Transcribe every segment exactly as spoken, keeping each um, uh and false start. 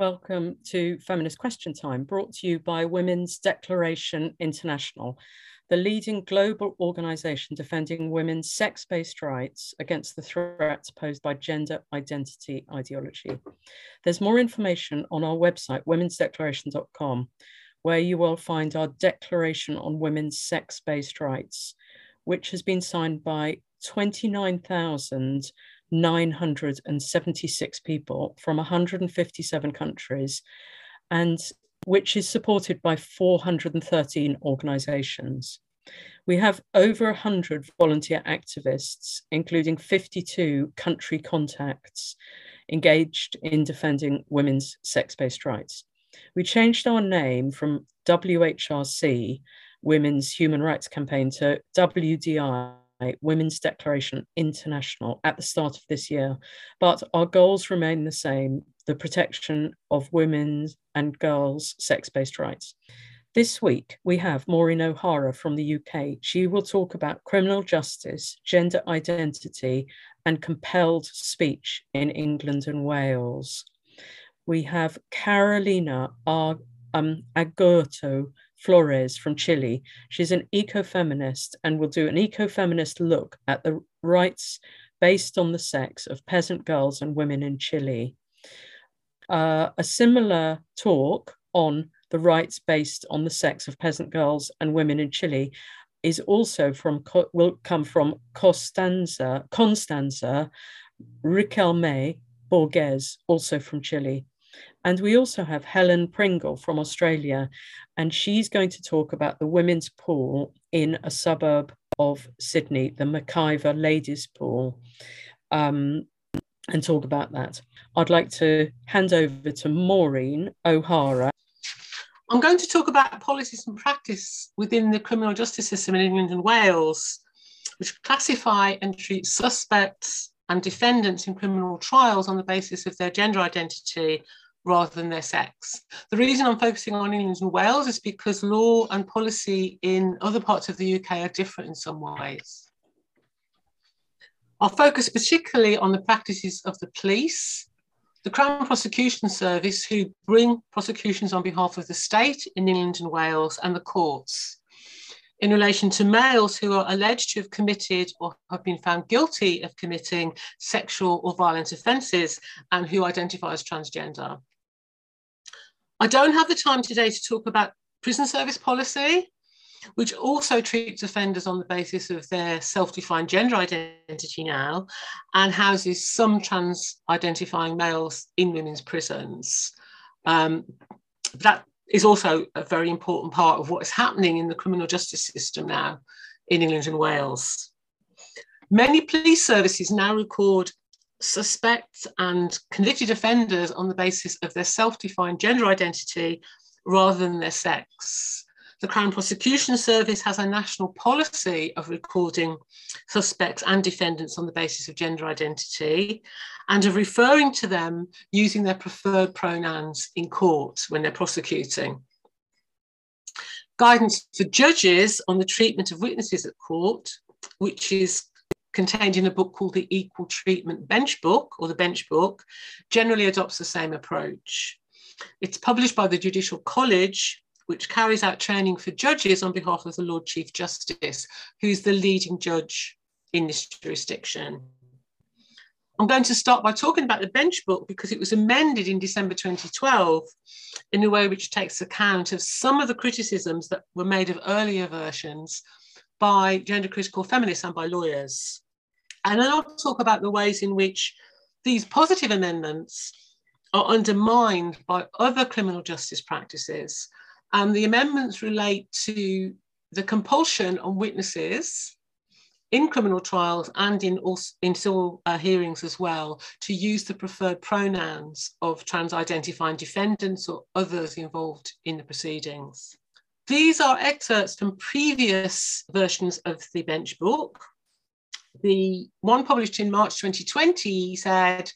Welcome to Feminist Question Time, brought to you by Women's Declaration International, the leading global organisation defending women's sex-based rights against the threats posed by gender identity ideology. There's more information on our website, womens declaration dot com, where you will find our Declaration on Women's Sex-Based Rights, which has been signed by twenty-nine thousand nine hundred seventy-six people from one hundred fifty-seven countries, and which is supported by four hundred thirteen organisations. We have over one hundred volunteer activists, including fifty-two country contacts, engaged in defending women's sex-based rights. We changed our name from W H R C, Women's Human Rights Campaign, to W D I, Women's Declaration International, at the start of this year, but our goals remain the same: the protection of women's and girls' sex-based rights. This week we have Maureen O'Hara from the U K. She will talk about criminal justice, gender identity and compelled speech in England and Wales. We have Carolina um, Agurto Flores from Chile. She's an ecofeminist and will do an ecofeminist look at the rights based on the sex of peasant girls and women in Chile. Uh, a similar talk on the rights based on the sex of peasant girls and women in Chile is also from will come from Constanza Constanza Riquelme Borges, also from Chile. And we also have Helen Pringle from Australia, and she's going to talk about the women's pool in a suburb of Sydney, the McIver's Ladies' Pool, um, and talk about that. I'd like to hand over to Maureen O'Hara. I'm going to talk about policies and practice within the criminal justice system in England and Wales, which classify and treat suspects and defendants in criminal trials on the basis of their gender identity rather than their sex. The reason I'm focusing on England and Wales is because law and policy in other parts of the U K are different in some ways. I'll focus particularly on the practices of the police, the Crown Prosecution Service, who bring prosecutions on behalf of the state in England and Wales, and the courts, in relation to males who are alleged to have committed or have been found guilty of committing sexual or violent offences and who identify as transgender. I don't have the time today to talk about prison service policy, which also treats offenders on the basis of their self-defined gender identity now and houses some trans-identifying males in women's prisons. Um, that is also a very important part of what is happening in the criminal justice system now in England and Wales. Many police services now record suspects and convicted offenders on the basis of their self-defined gender identity rather than their sex. The Crown Prosecution Service has a national policy of recording suspects and defendants on the basis of gender identity and of referring to them using their preferred pronouns in court when they're prosecuting. Guidance for judges on the treatment of witnesses at court, which is contained in a book called the Equal Treatment Bench Book, or the Bench Book, generally adopts the same approach. It's published by the Judicial College, which carries out training for judges on behalf of the Lord Chief Justice, who's the leading judge in this jurisdiction. I'm going to start by talking about the bench book because it was amended in December twenty twelve in a way which takes account of some of the criticisms that were made of earlier versions by gender critical feminists and by lawyers. And then I'll talk about the ways in which these positive amendments are undermined by other criminal justice practices. And the amendments relate to the compulsion on witnesses in criminal trials and in, also, in civil uh, hearings as well to use the preferred pronouns of trans-identifying defendants or others involved in the proceedings. These are excerpts from previous versions of the bench book. The one published in March twenty twenty said,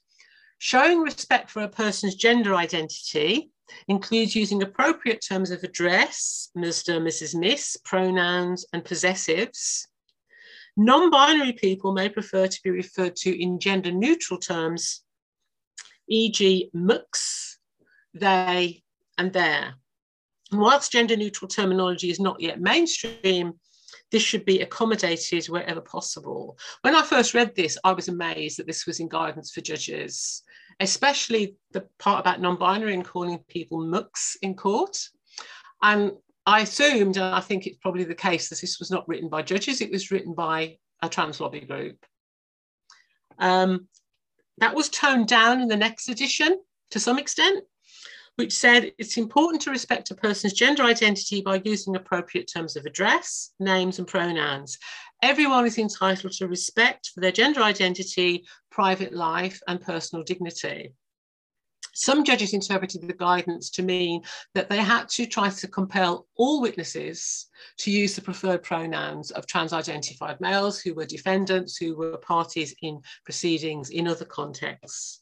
showing respect for a person's gender identity includes using appropriate terms of address, Mister, Missus, Miss, pronouns and possessives. Non-binary people may prefer to be referred to in gender neutral terms, for example mux, they, and there. And whilst gender neutral terminology is not yet mainstream, this should be accommodated wherever possible. When I first read this, I was amazed that this was in guidance for judges, especially the part about non-binary and calling people mooks in court. And I assumed, and I think it's probably the case, that this was not written by judges, it was written by a trans lobby group. Um, that was toned down in the next edition to some extent, which said it's important to respect a person's gender identity by using appropriate terms of address, names and pronouns. Everyone is entitled to respect for their gender identity, private life and personal dignity. Some judges interpreted the guidance to mean that they had to try to compel all witnesses to use the preferred pronouns of trans-identified males who were defendants, who were parties in proceedings in other contexts.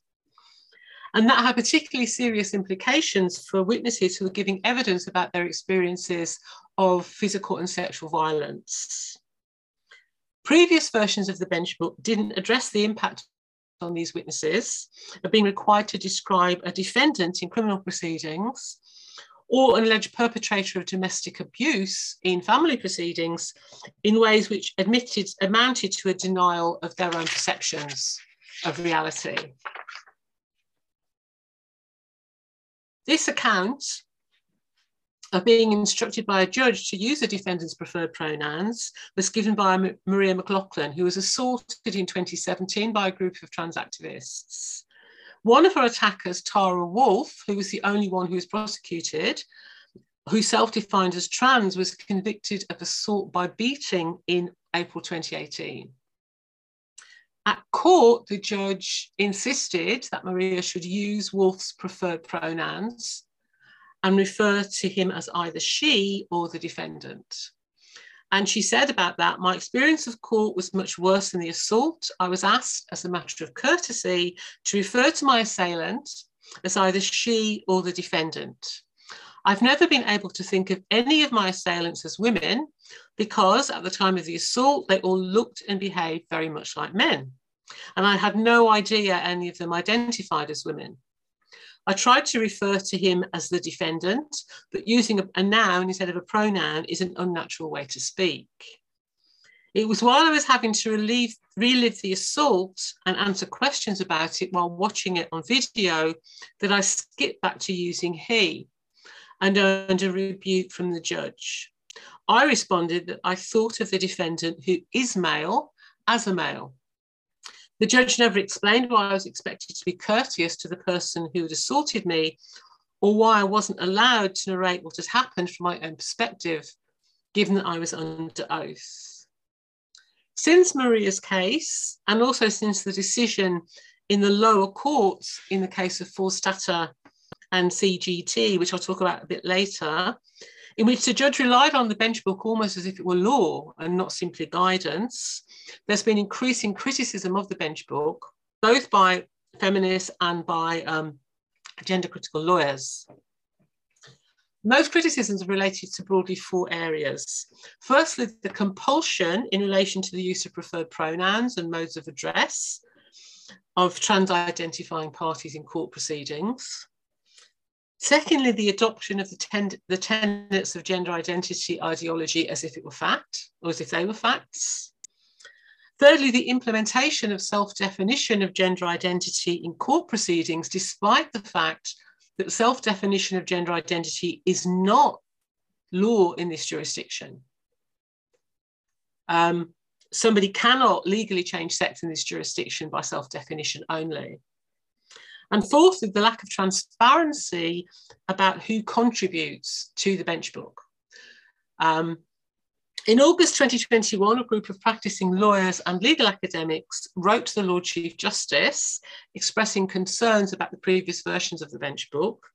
And that had particularly serious implications for witnesses who were giving evidence about their experiences of physical and sexual violence. Previous versions of the bench book didn't address the impact on these witnesses of being required to describe a defendant in criminal proceedings or an alleged perpetrator of domestic abuse in family proceedings in ways which admitted, amounted to a denial of their own perceptions of reality. This account of being instructed by a judge to use a defendant's preferred pronouns was given by Maria McLaughlin, who was assaulted in twenty seventeen by a group of trans activists. One of her attackers, Tara Wolf, who was the only one who was prosecuted, who self-defined as trans, was convicted of assault by beating in April twenty eighteen. At court, the judge insisted that Maria should use Wolf's preferred pronouns and refer to him as either she or the defendant. And she said about that, my experience of court was much worse than the assault. I was asked, as a matter of courtesy, to refer to my assailant as either she or the defendant. I've never been able to think of any of my assailants as women because at the time of the assault, they all looked and behaved very much like men. And I had no idea any of them identified as women. I tried to refer to him as the defendant, but using a, a noun instead of a pronoun is an unnatural way to speak. It was while I was having to relive, relive the assault and answer questions about it while watching it on video that I skipped back to using he. And under rebuke from the judge. I responded that I thought of the defendant who is male as a male. The judge never explained why I was expected to be courteous to the person who had assaulted me or why I wasn't allowed to narrate what had happened from my own perspective, given that I was under oath. Since Maria's case, and also since the decision in the lower courts in the case of Forstater and C G T, which I'll talk about a bit later, in which the judge relied on the bench book almost as if it were law and not simply guidance, there's been increasing criticism of the bench book, both by feminists and by um, gender critical lawyers. Most criticisms are related to broadly four areas. Firstly, the compulsion in relation to the use of preferred pronouns and modes of address of trans-identifying parties in court proceedings. Secondly, the adoption of the, ten the tenets of gender identity ideology as if it were fact, or as if they were facts. Thirdly, the implementation of self-definition of gender identity in court proceedings, despite the fact that self-definition of gender identity is not law in this jurisdiction. Um, somebody cannot legally change sex in this jurisdiction by self-definition only. And fourthly, the lack of transparency about who contributes to the bench book. Um, in August twenty twenty-one, a group of practicing lawyers and legal academics wrote to the Lord Chief Justice, expressing concerns about the previous versions of the bench book.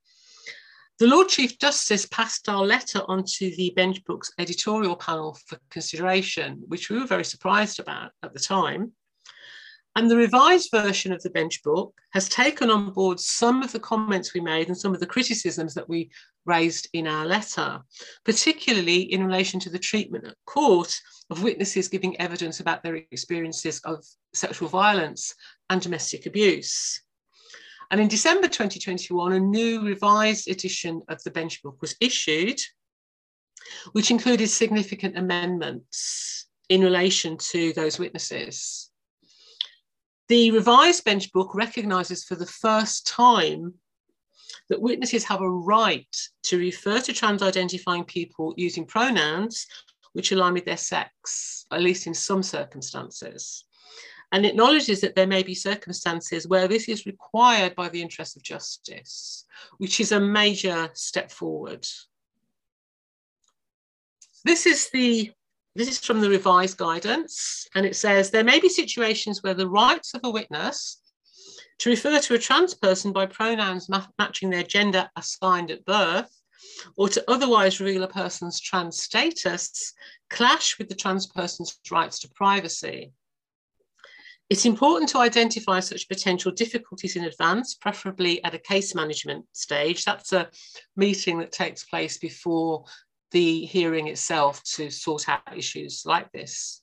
The Lord Chief Justice passed our letter onto the bench book's editorial panel for consideration, which we were very surprised about at the time. And the revised version of the bench book has taken on board some of the comments we made and some of the criticisms that we raised in our letter, particularly in relation to the treatment at court of witnesses giving evidence about their experiences of sexual violence and domestic abuse. And in December twenty twenty-one, a new revised edition of the bench book was issued, which included significant amendments in relation to those witnesses. The revised bench book recognises for the first time that witnesses have a right to refer to trans-identifying people using pronouns which align with their sex, at least in some circumstances, and acknowledges that there may be circumstances where this is required by the interests of justice, which is a major step forward. This is the This is from the revised guidance, and it says there may be situations where the rights of a witness to refer to a trans person by pronouns matching their gender assigned at birth, or to otherwise reveal a person's trans status, clash with the trans person's rights to privacy. It's important to identify such potential difficulties in advance, preferably at a case management stage. That's a meeting that takes place before the hearing itself to sort out issues like this.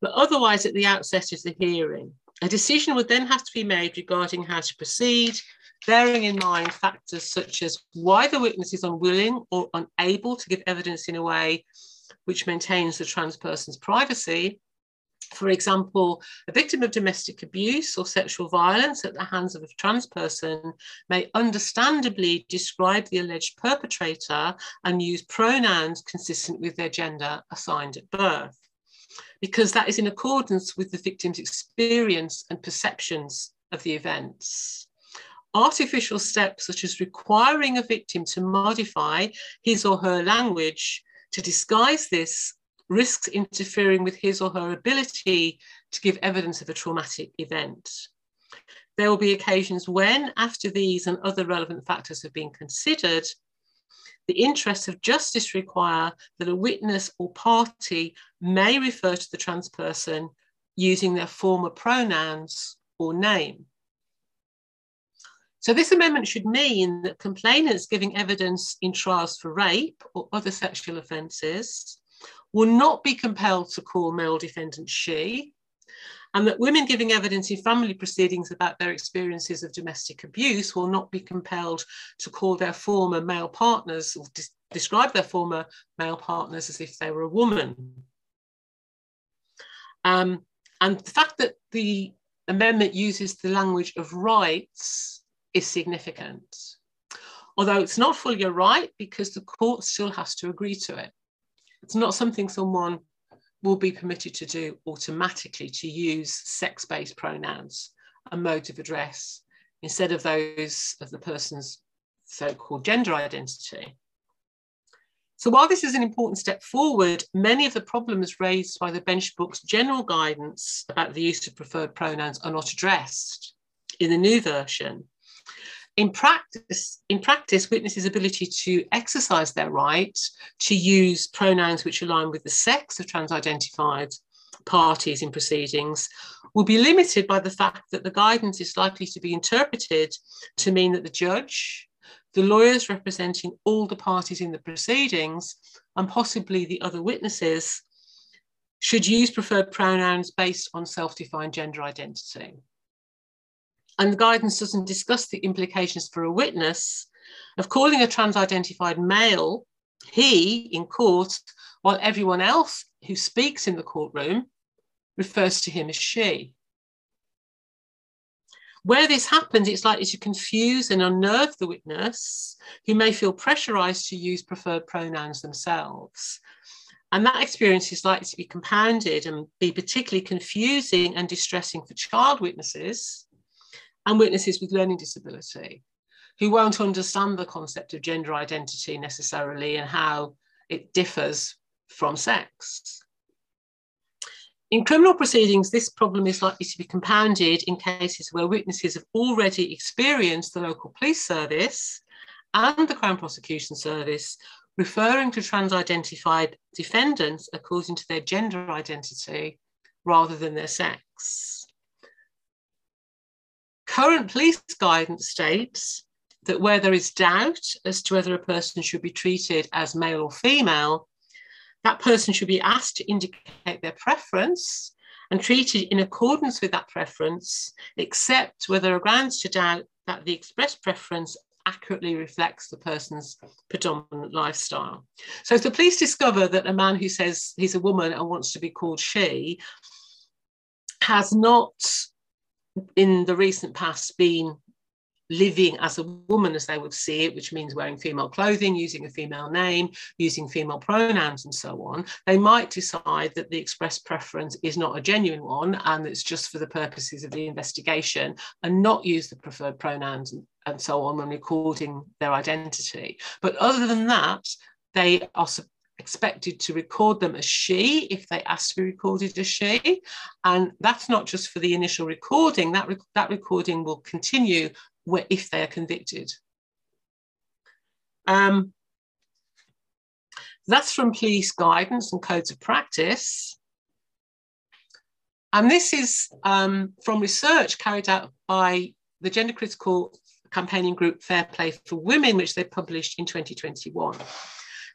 But otherwise, at the outset of the hearing, a decision would then have to be made regarding how to proceed, bearing in mind factors such as why the witness is unwilling or unable to give evidence in a way which maintains the trans person's privacy. For example, a victim of domestic abuse or sexual violence at the hands of a trans person may understandably describe the alleged perpetrator and use pronouns consistent with their gender assigned at birth, because that is in accordance with the victim's experience and perceptions of the events. Artificial steps such as requiring a victim to modify his or her language to disguise this risks interfering with his or her ability to give evidence of a traumatic event. There will be occasions when, after these and other relevant factors have been considered, the interests of justice require that a witness or party may refer to the trans person using their former pronouns or name. So this amendment should mean that complainants giving evidence in trials for rape or other sexual offences will not be compelled to call male defendants she, and that women giving evidence in family proceedings about their experiences of domestic abuse will not be compelled to call their former male partners or de- describe their former male partners as if they were a woman. Um, and the fact that the amendment uses the language of rights is significant, although it's not fully a right because the court still has to agree to it. It's not something someone will be permitted to do automatically, to use sex-based pronouns and modes of address instead of those of the person's so-called gender identity. So while this is an important step forward, many of the problems raised by the bench book's general guidance about the use of preferred pronouns are not addressed in the new version. In practice, in practice, witnesses' ability to exercise their right to use pronouns which align with the sex of trans-identified parties in proceedings will be limited by the fact that the guidance is likely to be interpreted to mean that the judge, the lawyers representing all the parties in the proceedings, and possibly the other witnesses, should use preferred pronouns based on self-defined gender identity. And the guidance doesn't discuss the implications for a witness of calling a trans-identified male he in court, while everyone else who speaks in the courtroom refers to him as she. Where this happens, it's likely to confuse and unnerve the witness, who may feel pressurised to use preferred pronouns themselves. And that experience is likely to be compounded and be particularly confusing and distressing for child witnesses and witnesses with learning disability, who won't understand the concept of gender identity necessarily and how it differs from sex. In criminal proceedings, this problem is likely to be compounded in cases where witnesses have already experienced the local police service and the Crown Prosecution Service referring to trans-identified defendants according to their gender identity rather than their sex. Current police guidance states that where there is doubt as to whether a person should be treated as male or female, that person should be asked to indicate their preference and treated in accordance with that preference, except where there are grounds to doubt that the expressed preference accurately reflects the person's predominant lifestyle. So if the police discover that a man who says he's a woman and wants to be called she has not in the recent past been living as a woman as they would see it, which means wearing female clothing, using a female name, using female pronouns and so on, they might decide that the expressed preference is not a genuine one and it's just for the purposes of the investigation and not use the preferred pronouns and, and so on when recording their identity. But other than that, they are expected to record them as she if they ask to be recorded as she. And that's not just for the initial recording, that, rec that recording will continue where if they are convicted. Um, that's from police guidance and codes of practice. And this is um, from research carried out by the gender critical campaigning group Fair Play for Women, which they published in twenty twenty-one.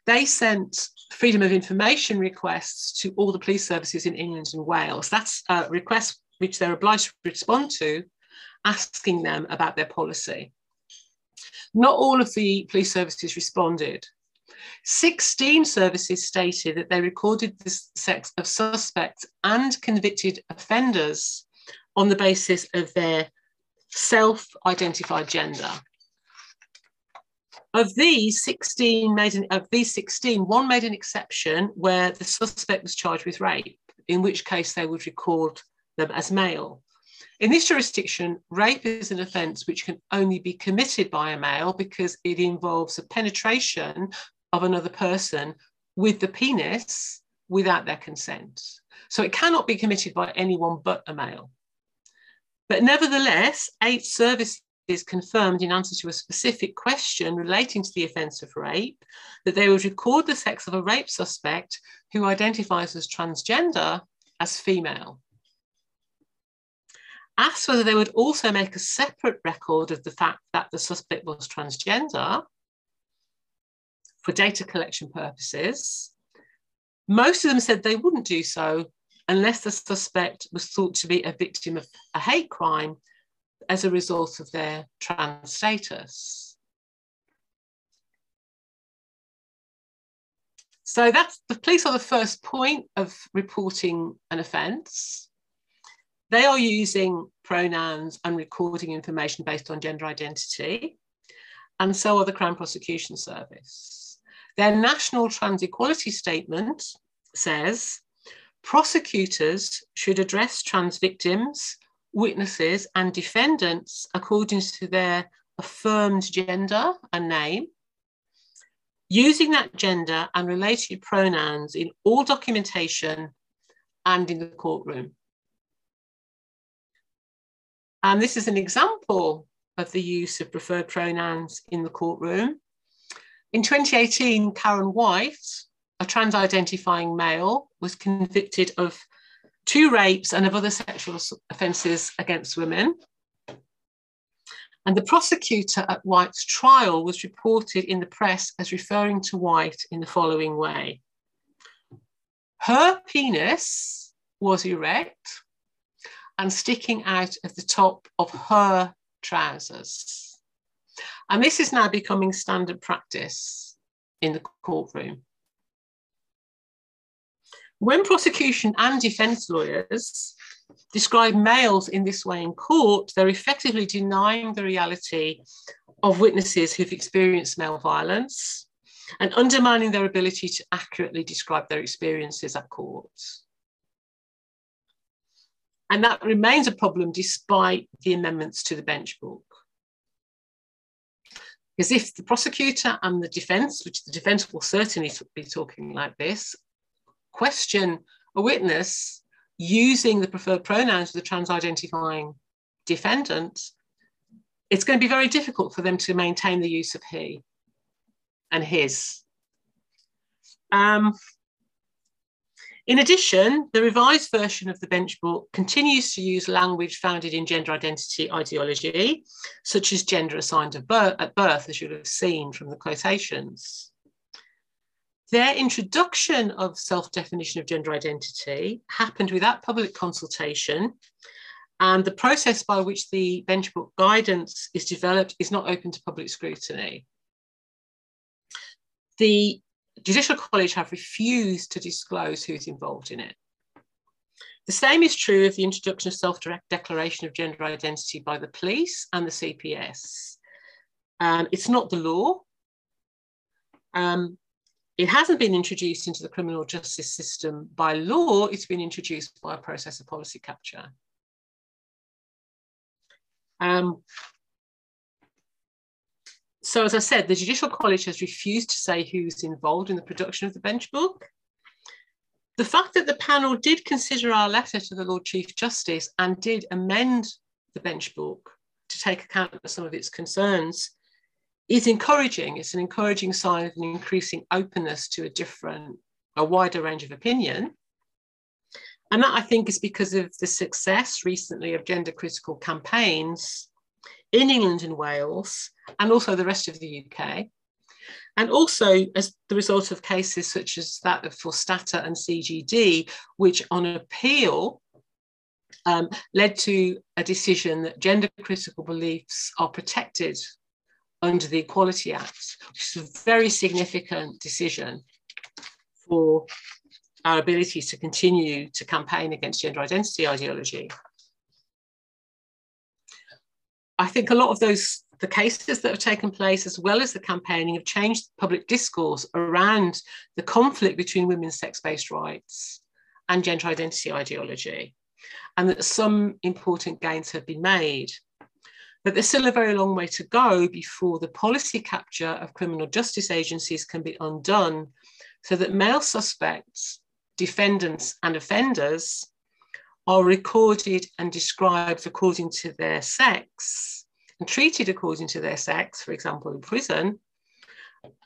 They sent freedom of information requests to all the police services in England and Wales. That's a request which they're obliged to respond to, asking them about their policy. Not all of the police services responded. sixteen services stated that they recorded the sex of suspects and convicted offenders on the basis of their self-identified gender. Of these, sixteen made an, of these sixteen, one made an exception where the suspect was charged with rape, in which case they would record them as male. In this jurisdiction, rape is an offence which can only be committed by a male because it involves a penetration of another person with the penis without their consent. So it cannot be committed by anyone but a male. But nevertheless, eight services confirmed in answer to a specific question relating to the offence of rape that they would record the sex of a rape suspect who identifies as transgender as female. Asked whether they would also make a separate record of the fact that the suspect was transgender for data collection purposes, most of them said they wouldn't do so unless the suspect was thought to be a victim of a hate crime as a result of their trans status. So that's, the police are the first point of reporting an offence. They are using pronouns and recording information based on gender identity, and so are the Crown Prosecution Service. Their National Trans Equality Statement says, prosecutors should address trans victims, witnesses and defendants according to their affirmed gender and name, using that gender and related pronouns in all documentation and in the courtroom. And this is an example of the use of preferred pronouns in the courtroom. In twenty eighteen, Karen White, a trans-identifying male, was convicted of two rapes and of other sexual offences against women. And the prosecutor at White's trial was reported in the press as referring to White in the following way. Her penis was erect and sticking out of the top of her trousers. And this is now becoming standard practice in the courtroom. When prosecution and defence lawyers describe males in this way in court, they're effectively denying the reality of witnesses who've experienced male violence and undermining their ability to accurately describe their experiences at court. And that remains a problem despite the amendments to the bench book. Because if the prosecutor and the defence, which the defence will certainly be talking like this, question a witness using the preferred pronouns of the trans-identifying defendant, it's going to be very difficult for them to maintain the use of he and his. Um, In addition, the revised version of the bench book continues to use language founded in gender identity ideology, such as gender assigned at birth, at birth, as you'll have seen from the quotations. Their introduction of self-definition of gender identity happened without public consultation And the process by which the bench book guidance is developed is not open to public scrutiny. The Judicial College have refused to disclose who's involved in it. The same is true of the introduction of self-declaration of gender identity by the police and the C P S. Um, it's not the law. Um, it hasn't been introduced into the criminal justice system by law. It's been introduced by a process of policy capture. Um, so as I said, the Judicial College has refused to say who's involved in the production of the bench book. The fact that the panel did consider our letter to the Lord Chief Justice and did amend the bench book to take account of some of its concerns is encouraging. It's an encouraging sign of an increasing openness to a different, a wider range of opinion. And that, I think, is because of the success recently of gender critical campaigns in England and Wales, and also the rest of the U K. And also as the result of cases such as that of Forstater and C G T, which on appeal um, led to a decision that gender critical beliefs are protected under the Equality Act, which is a very significant decision for our ability to continue to campaign against gender identity ideology. I think a lot of those the cases that have taken place, as well as the campaigning, have changed public discourse around the conflict between women's sex-based rights and gender identity ideology, and that some important gains have been made. But there's still a very long way to go before the policy capture of criminal justice agencies can be undone, so that male suspects, defendants, and offenders are recorded and described according to their sex, and treated according to their sex, for example, in prison,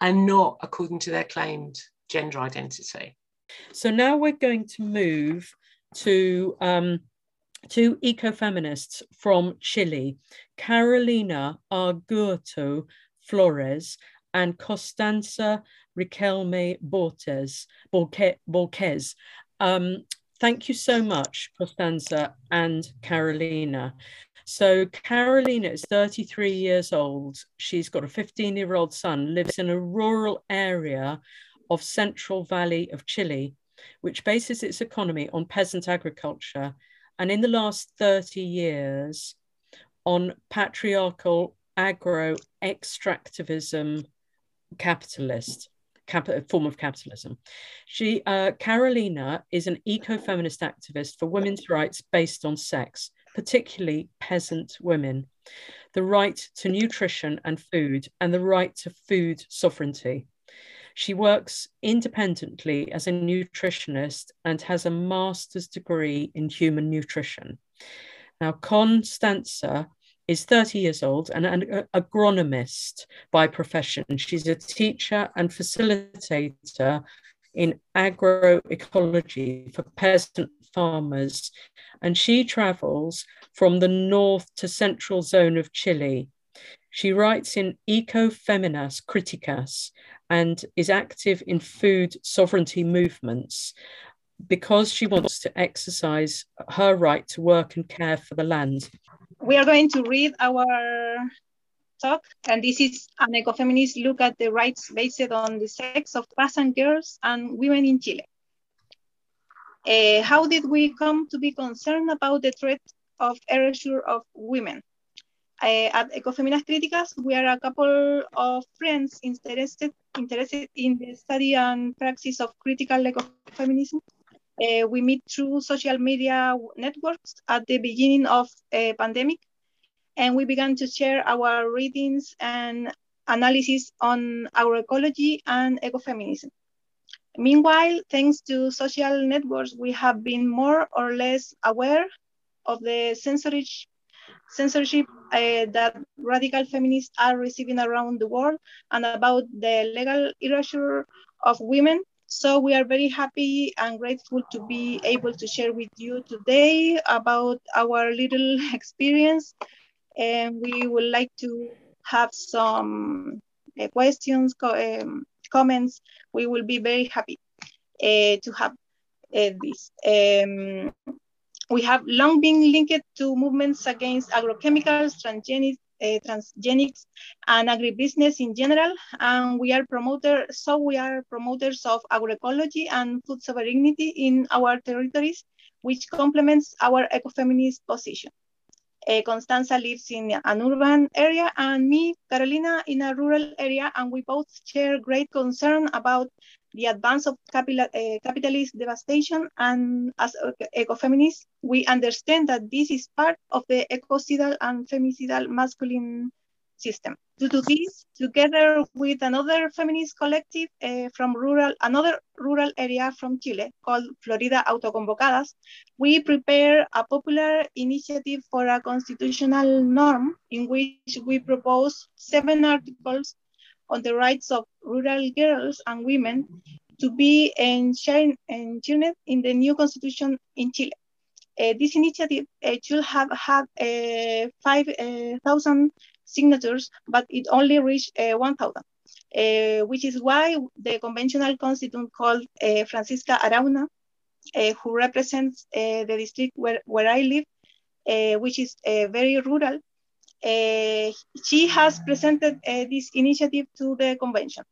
and not according to their claimed gender identity. So now we're going to move to um, two ecofeminists from Chile, Carolina Agurto Flores and Constanza Riquelme Borges. Borges. Um, thank you so much, Constanza and Carolina. So Carolina is thirty-three years old. She's got a fifteen-year-old son, lives in a rural area of Central Valley of Chile, which bases its economy on peasant agriculture, and in the last thirty years on patriarchal agro-extractivism capitalist. Cap- form of capitalism. She, uh, Carolina is an eco-feminist activist for women's rights based on sex, particularly peasant women, the right to nutrition and food, and the right to food sovereignty. She works independently as a nutritionist and has a master's degree in human nutrition. Now, Constanza is thirty years old and an agronomist by profession. She's a teacher and facilitator in agroecology for peasant farmers, and she travels from the north to central zone of Chile. She writes in Ecofeminist Criticas and is active in food sovereignty movements because she wants to exercise her right to work and care for the land. We are going to read our talk, and this is an ecofeminist look at the rights based on the sex of peasant girls and women in Chile. Uh, how did we come to be concerned about the threat of erasure of women? Uh, at Ecofeminist Criticas, we are a couple of friends interested, interested in the study and practice of critical ecofeminism. Uh, we meet through social media networks at the beginning of a pandemic, and we began to share our readings and analysis on agroecology and ecofeminism. Meanwhile, thanks to social networks, we have been more or less aware of the censorship, censorship uh, that radical feminists are receiving around the world, and about the legal erasure of women. So we are very happy and grateful to be able to share with you today about our little experience. And we would like to have some uh, questions, co- um, comments. We will be very happy uh, to have uh, this. Um, We have long been linked to movements against agrochemicals, transgenic, uh, transgenics, and agribusiness in general. And we are promoters, so we are promoters of agroecology and food sovereignty in our territories, which complements our ecofeminist position. Uh, Constanza lives in an urban area, and me, Carolina, in a rural area, and we both share great concern about the advance of capital, uh, capitalist devastation, and as ecofeminists, we understand that this is part of the ecocidal and femicidal masculine system. Due to this, together with another feminist collective uh, from rural, another rural area from Chile called Florida Autoconvocadas, we prepare a popular initiative for a constitutional norm in which we propose seven articles on the rights of rural girls and women to be enshrined in the new constitution in Chile. Uh, this initiative uh, should have had uh, five thousand uh, signatures, but it only reached uh, one thousand, uh, which is why the conventional constituent called uh, Francisca Arauna, uh, who represents uh, the district where, where I live, uh, which is uh, very rural, uh, she has presented uh, this initiative to the convention.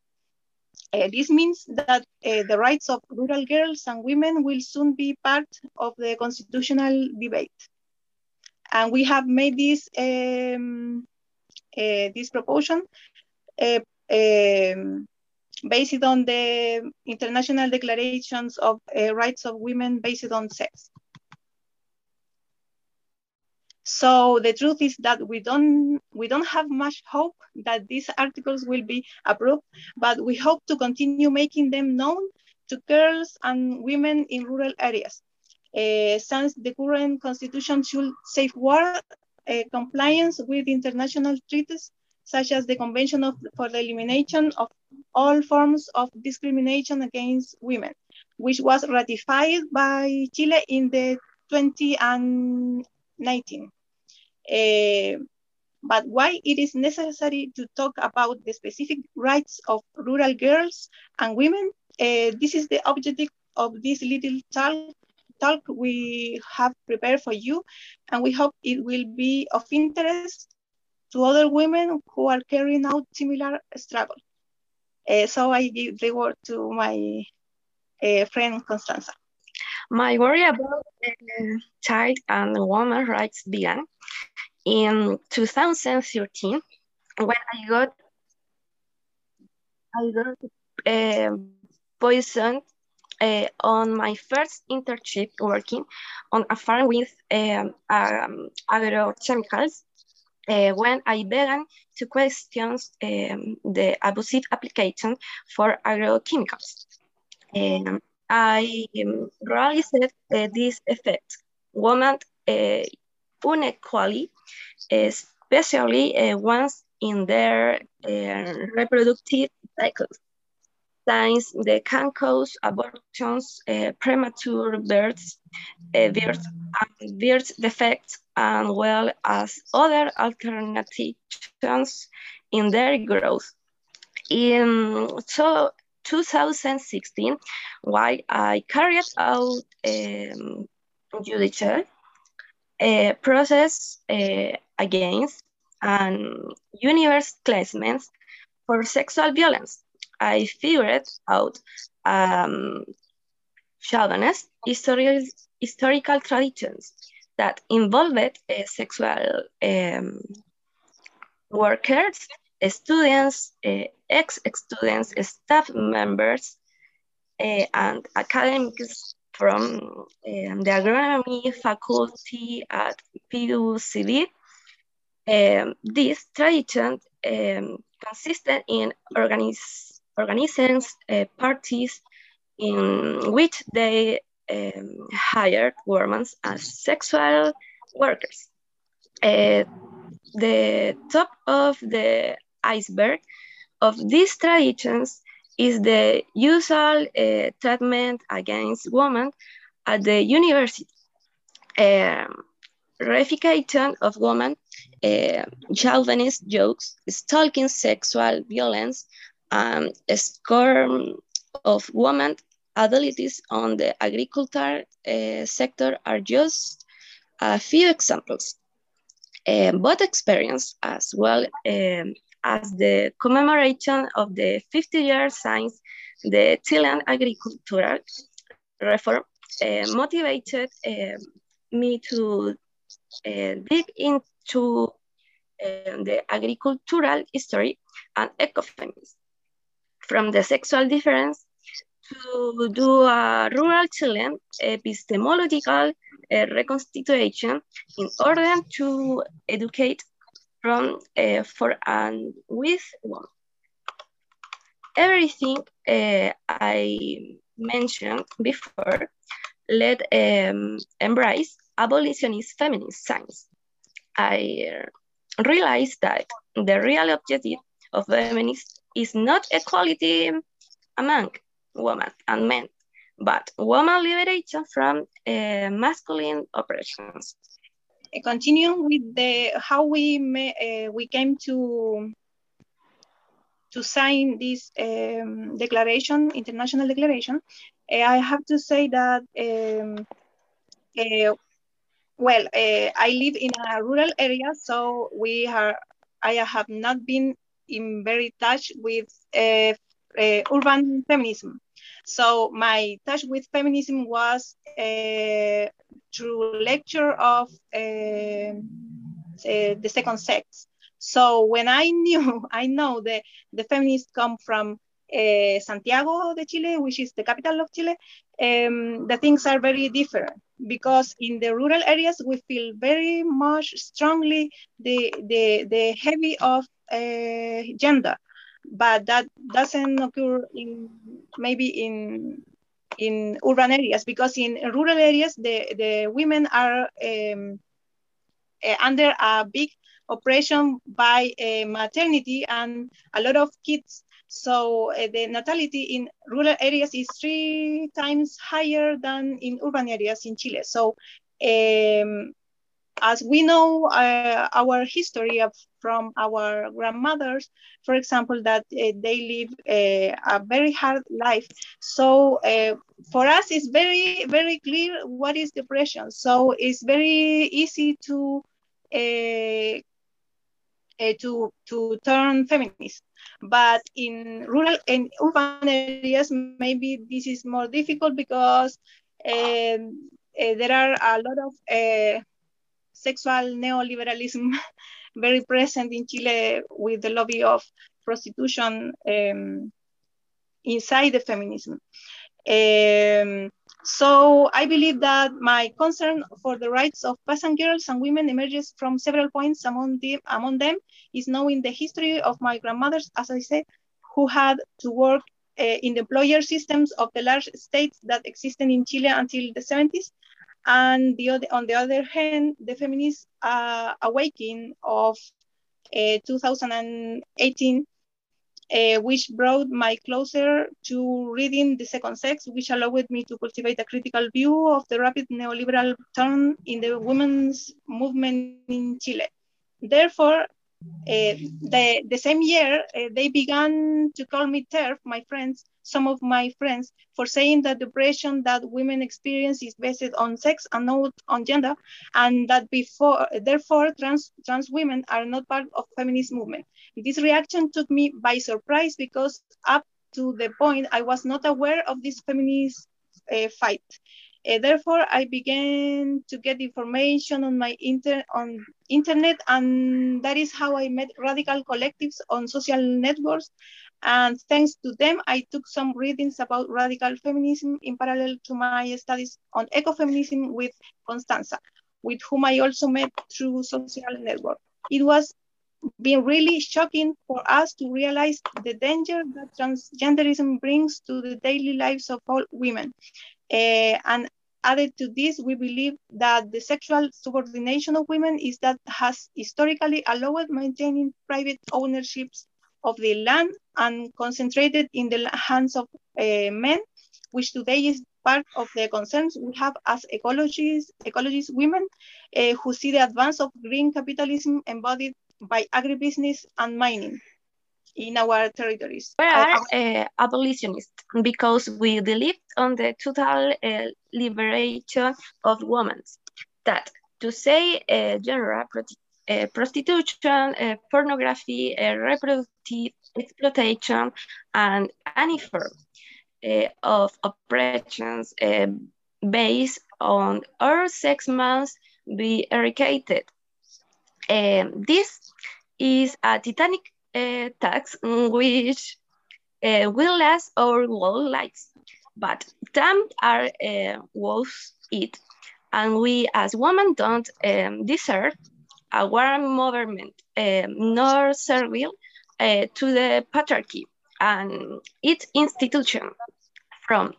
Uh, this means that uh, the rights of rural girls and women will soon be part of the constitutional debate. And we have made this um, Uh, this proportion uh, um, based on the international declarations of uh, rights of women based on sex. So the truth is that we don't we don't have much hope that these articles will be approved, but we hope to continue making them known to girls and women in rural areas, uh, since the current constitution should safeguard Uh, compliance with international treaties, such as the Convention of, for the Elimination of All Forms of Discrimination Against Women, which was ratified by Chile in the twenty and nineteen. Uh, but why it is necessary to talk about the specific rights of rural girls and women, uh, this is the objective of this little talk talk we have prepared for you, and we hope it will be of interest to other women who are carrying out similar struggle. Uh, so I give the word to my uh, friend Constanza. My worry about uh, child and women's rights began in two thousand thirteen when I got, I got uh, poisoned Uh, on my first internship working on a farm with um, um, agrochemicals, uh, when I began to question um, the abusive application for agrochemicals. Um, I um, realized uh, this effect. Women uh, unequally, especially uh, once in their uh, reproductive cycles. They can cause abortions, uh, premature births, uh, birth, and birth defects, as well as other alterations in their growth. In so, two thousand sixteen, while I carried out a um, judicial uh, process uh, against an universe claimant for sexual violence, I figured out um, chauvinist historical, historical traditions that involved uh, sexual um, workers, students, uh, ex-students, staff members, uh, and academics from um, the agronomy faculty at P U C V. Um, this tradition um, consisted in organizing organizations, uh, parties in which they um, hired women as sexual workers. Uh, the top of the iceberg of these traditions is the usual uh, treatment against women at the university. Um, Reification of women, uh, chauvinist jokes, stalking, sexual violence, and a scorn of women, abilities on the agricultural uh, sector are just a few examples. Um, both experience, as well um, as the commemoration of the fifty years since the Chilean agricultural reform, uh, motivated um, me to uh, dig into um, the agricultural history and ecofeminism, from the sexual difference to do a rural Chilean epistemological uh, reconstitution in order to educate from, uh, for, and with women. Everything uh, I mentioned before led um, embrace abolitionist feminist science. I realized that the real objective of feminists is not equality among women and men, but woman liberation from uh, masculine oppressions. Continuing with the how we may, uh, we came to to sign this um, declaration, international declaration, uh, I have to say that um, uh, well, uh, I live in a rural area, so we are I have not been in very touch with uh, Uh, urban feminism. So my touch with feminism was uh, through lecture of uh, uh, the second sex. So when I knew, I know the, the feminists come from uh, Santiago de Chile, which is the capital of Chile, um, the things are very different, because in the rural areas we feel very much strongly the, the, the heavy of uh, gender. But that doesn't occur in maybe in in urban areas, because in rural areas the the women are um, uh, under a big oppression by uh, maternity and a lot of kids. So uh, the natality in rural areas is three times higher than in urban areas in Chile. So um, as we know uh, our history of, from our grandmothers, for example, that uh, they live uh, a very hard life. So uh, for us, it's very, very clear what is depression. So it's very easy to uh, uh, to to turn feminist. But in rural and urban areas, maybe this is more difficult, because uh, uh, there are a lot of uh, sexual neoliberalism very present in Chile, with the lobby of prostitution um, inside the feminism. Um, so I believe that my concern for the rights of peasant girls and women emerges from several points. Among, the, among them is knowing the history of my grandmothers, as I said, who had to work uh, in the employer systems of the large states that existed in Chile until the seventies. And the other, on the other hand, the feminist uh, awakening of uh, two thousand eighteen, uh, which brought my closer to reading The Second Sex, which allowed me to cultivate a critical view of the rapid neoliberal turn in the women's movement in Chile. Therefore, uh, the, the same year, uh, they began to call me TERF, my friends, some of my friends, for saying that the oppression that women experience is based on sex and not on gender, and that before, therefore trans, trans women are not part of feminist movement. This reaction took me by surprise, because up to the point I was not aware of this feminist uh, fight. Uh, therefore, I began to get information on my inter on internet, and that is how I met radical collectives on social networks. And thanks to them, I took some readings about radical feminism in parallel to my studies on ecofeminism with Constanza, with whom I also met through social network. It was been really shocking for us to realize the danger that transgenderism brings to the daily lives of all women. Uh, and added to this, we believe that the sexual subordination of women is that has historically allowed maintaining private ownerships of the land and concentrated in the hands of uh, men, which today is part of the concerns we have as ecologists, ecologists women, uh, who see the advance of green capitalism embodied by agribusiness and mining in our territories. We are uh, abolitionists because we believed on the total uh, liberation of women, that to say uh, general uh, prostitution, uh, pornography, uh, reproductive exploitation, and any form uh, of oppressions uh, based on or sex must be eradicated. Um, this is a titanic uh, task which uh, will last our whole lives, but damned are uh, worth it, and we as women don't um, deserve a warm government um, nor servile uh, to the patriarchy and its institution. From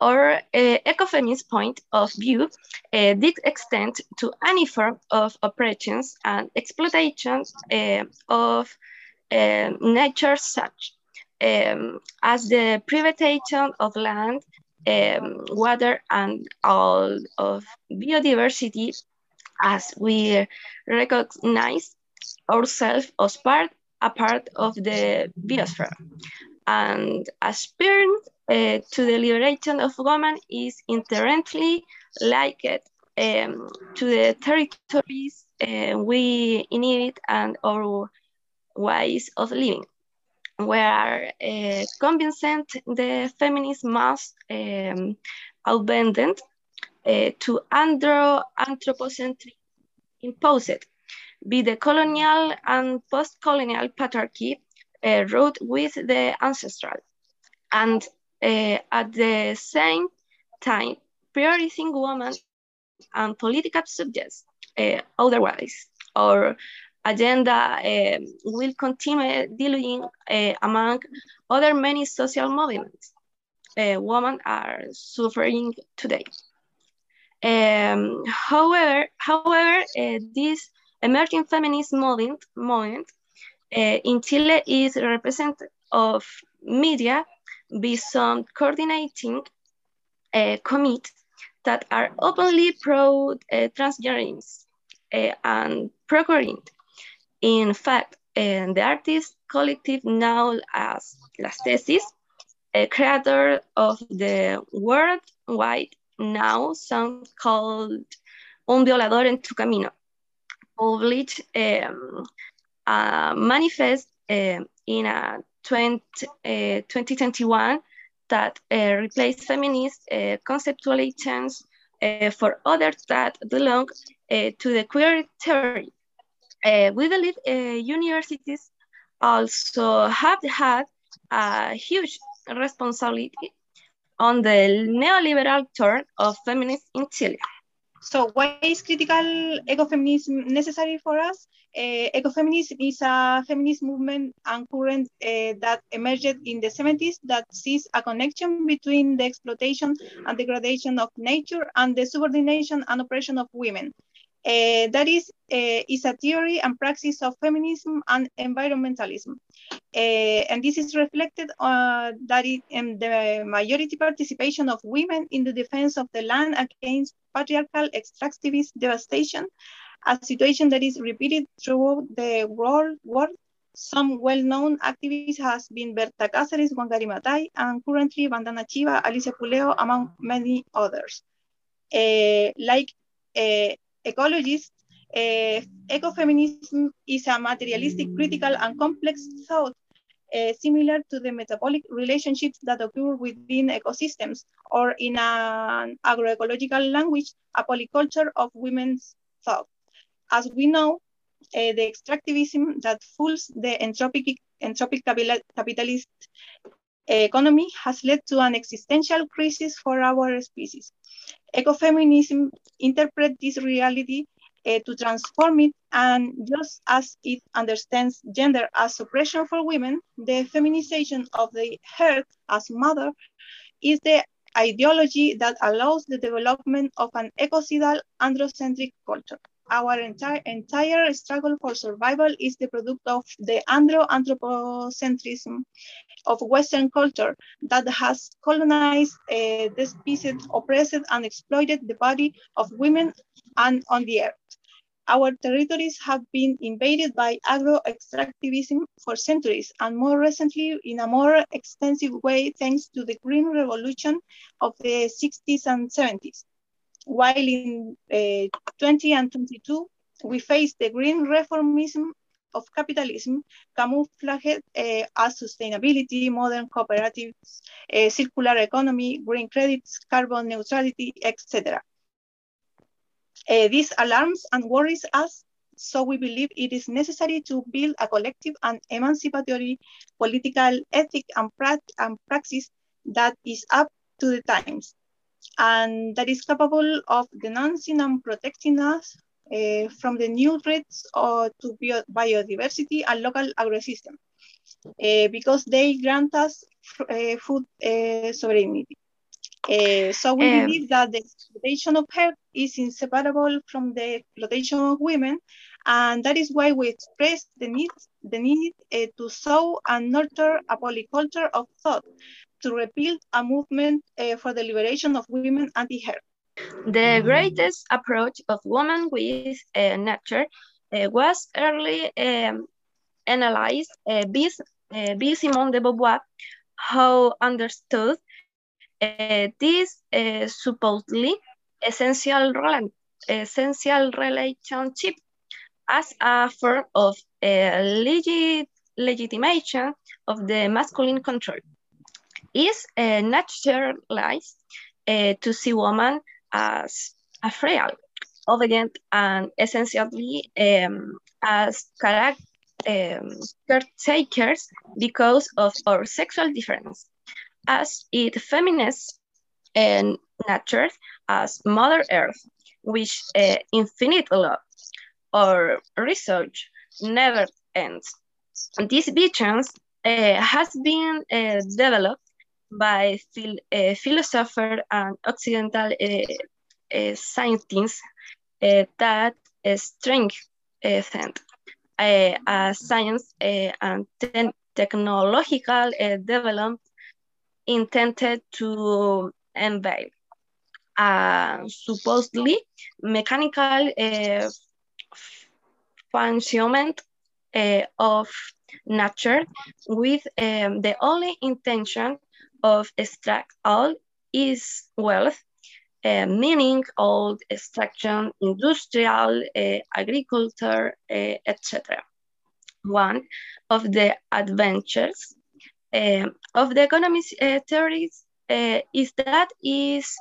or uh, ecofeminist point of view, uh, did extend to any form of oppressions and exploitation uh, of uh, nature, such um, as the privatization of land, um, water, and all of biodiversity, as we recognize ourselves as part, a part of the biosphere, and aspiring Uh, to the liberation of women is inherently likened um, to the territories uh, we inherit and our ways of living. We are uh, convinced the feminist must um, abandon uh, to anthropocentric imposed by the colonial and post-colonial patriarchy uh, root with the ancestral, and Uh, at the same time, prioritizing women and political subjects. Uh, otherwise, our agenda uh, will continue diluting uh, among other many social movements uh, women are suffering today. Um, however, however, uh, this emerging feminist movement, movement uh, in Chile is representative of media, be some coordinating uh, committees that are openly pro uh, transgenderism uh, and procuring. In fact, uh, the artist collective known as Las Tesis, a creator of the worldwide now song called Un Violador en Tu Camino, published um, a manifest uh, in a twenty twenty-one that uh, replaced feminist uh, conceptualizations uh, for others that belong uh, to the queer theory. Uh, we believe uh, universities also have had a huge responsibility on the neoliberal turn of feminism in Chile. So why is critical ecofeminism necessary for us? Uh, ecofeminism is a feminist movement and current uh, that emerged in the seventies that sees a connection between the exploitation and degradation of nature and the subordination and oppression of women. Uh, that is, uh, is a theory and practice of feminism and environmentalism. Uh, and this is reflected uh, that it, in the majority participation of women in the defense of the land against patriarchal extractivist devastation, a situation that is repeated throughout the world. Some well-known activists has been Berta Cáceres, Wangari Matai, and currently Vandana Chiva, Alicia Puleo, among many others. Uh, like uh, ecologists, uh, ecofeminism is a materialistic, critical, and complex thought uh, similar to the metabolic relationships that occur within ecosystems, or in an agroecological language, a polyculture of women's thought. As we know, uh, the extractivism that fuels the entropic, entropic capitalist economy has led to an existential crisis for our species. Ecofeminism interprets this reality uh, to transform it, and just as it understands gender as oppression for women, the feminization of the earth as mother is the ideology that allows the development of an ecocidal androcentric culture. Our entire entire struggle for survival is the product of the andro-anthropocentrism of Western culture that has colonized, uh, despised, oppressed, and exploited the body of women and on the earth. Our territories have been invaded by agro-extractivism for centuries, and more recently in a more extensive way thanks to the Green Revolution of the sixties and seventies. while in uh, twenty and twenty-two, we faced the green reformism of capitalism, camouflaged uh, as sustainability, modern cooperatives, uh, circular economy, green credits, carbon neutrality, et cetera. Uh, this alarms and worries us, so we believe it is necessary to build a collective and emancipatory political ethic and, pra and practice that is up to the times, and that is capable of denouncing and protecting us Uh, from the new threats or to bio biodiversity and local agrosystems, uh, because they grant us uh, food uh, sovereignty. Uh, so we um, believe that the exploitation of health is inseparable from the exploitation of women, and that is why we express the need, the need uh, to sow and nurture a polyculture of thought, to rebuild a movement uh, for the liberation of women anti-health. The greatest approach of women with uh, nature uh, was early um, analyzed uh, by Simone de Beauvoir, who understood uh, this uh, supposedly essential, rel essential relationship as a form of uh, legit legitimation of the masculine control. Is uh, naturalized uh, to see women as a frail, obedient, and essentially um, as um, caretakers because of our sexual difference, as it feminists and nurtured as Mother Earth, which uh, infinite love or research never ends. These visions uh, has been uh, developed by phil uh, philosophers and Occidental uh, uh, scientists uh, that uh, strengthen uh, uh, science uh, and te technological uh, development intended to unveil uh, supposedly mechanical uh, functionment uh, of nature with um, the only intention of extract all is wealth, uh, meaning all extraction, industrial, uh, agriculture, uh, et cetera. One of the adventures uh, of the economy uh, theories uh, is that is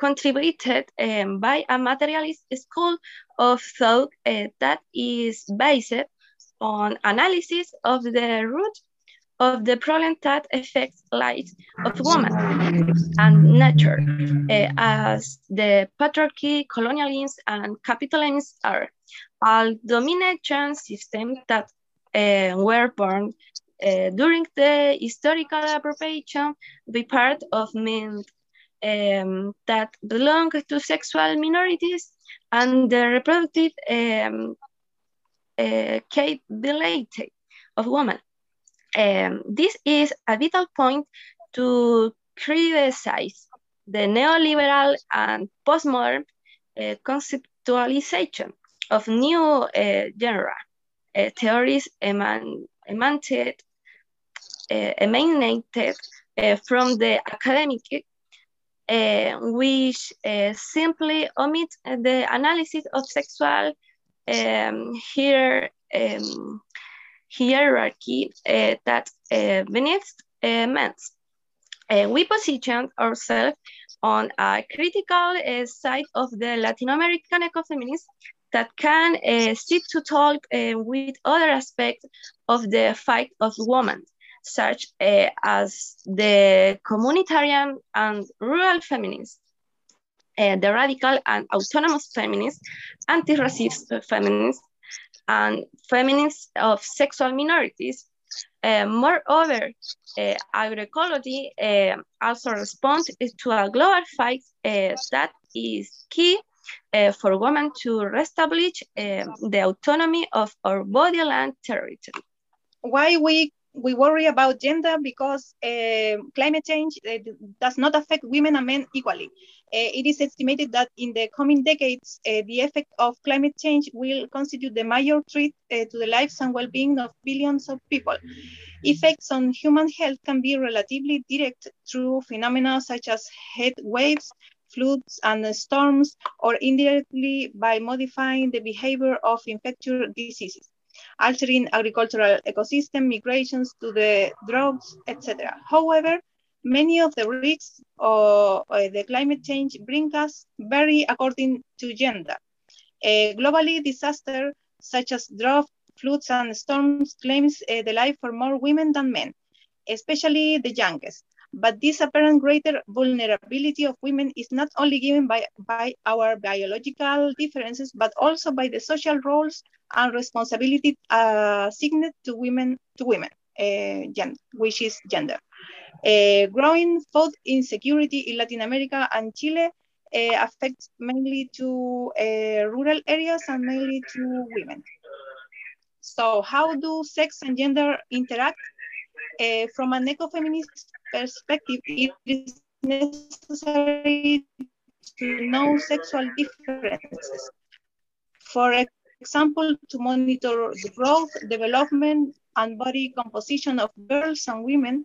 contributed um, by a materialist school of thought uh, that is based on analysis of the root of the problem that affects life of women and nature, uh, as the patriarchy, colonialism, and capitalism are all domination systems that uh, were born uh, during the historical appropriation by part of men um, that belong to sexual minorities and the reproductive um, uh, capability of women. Um, this is a vital point to criticize the neoliberal and postmodern uh, conceptualization of new uh, genre uh, theories eman emanated, uh, emanated uh, from the academic, uh, which uh, simply omit the analysis of sexual um, here. Um, hierarchy uh, that uh, benefits uh, men. Uh, we positioned ourselves on a critical uh, side of the Latin American ecofeminism that can uh, seek to talk uh, with other aspects of the fight of women, such uh, as the communitarian and rural feminists, uh, the radical and autonomous feminists, anti-racist feminists, and feminists of sexual minorities. Uh, moreover, uh, agroecology uh, also responds to a global fight uh, that is key uh, for women to reestablish uh, the autonomy of our bodyland territory. Why we, we worry about gender? Because uh, climate change uh, does not affect women and men equally. Uh, it is estimated that in the coming decades, uh, the effect of climate change will constitute the major threat uh, to the lives and well-being of billions of people. Effects on human health can be relatively direct through phenomena such as heat waves, floods and storms, or indirectly by modifying the behavior of infectious diseases, altering agricultural ecosystems, migrations to the droughts, et cetera. However, many of the risks of the climate change bring us vary according to gender. Uh, globally, disasters such as drought, floods, and storms claims uh, the life for more women than men, especially the youngest. But this apparent greater vulnerability of women is not only given by, by our biological differences, but also by the social roles and responsibilities assigned uh, to women, to women uh, gender, which is gender. Uh, growing food insecurity in Latin America and Chile uh, affects mainly to uh, rural areas and mainly to women. So how do sex and gender interact? Uh, from an ecofeminist perspective, it is necessary to know sexual differences. For example, to monitor the growth, development, and body composition of girls and women,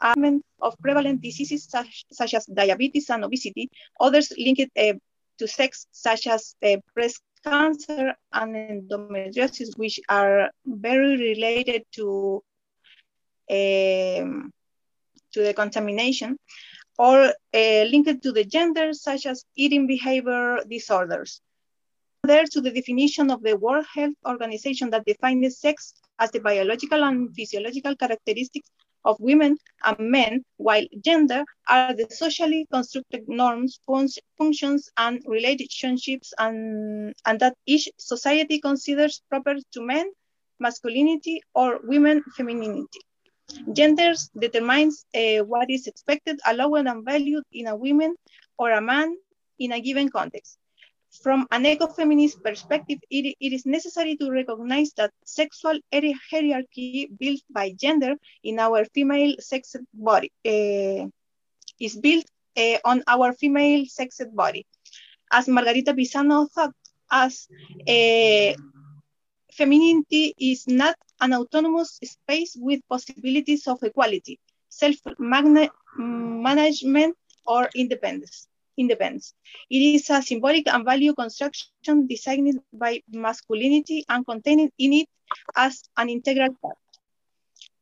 and of prevalent diseases such, such as diabetes and obesity, others linked uh, to sex, such as uh, breast cancer and endometriosis, which are very related to Um, to the contamination, or uh, linked to the gender, such as eating behavior disorders. There to the definition of the World Health Organization that defines sex as the biological and physiological characteristics of women and men, while gender are the socially constructed norms, fun functions, and relationships, and, and that each society considers proper to men, masculinity, or women, femininity. Gender determines uh, what is expected, allowed, and valued in a woman or a man in a given context. From an ecofeminist perspective, it, it is necessary to recognize that sexual hierarchy built by gender in our female sexed body uh, is built uh, on our female sexed body. As Margarita Pisano thought, as a femininity is not an autonomous space with possibilities of equality, self-management, or independence. Independence. It is a symbolic and value construction designed by masculinity and contained in it as an integral part.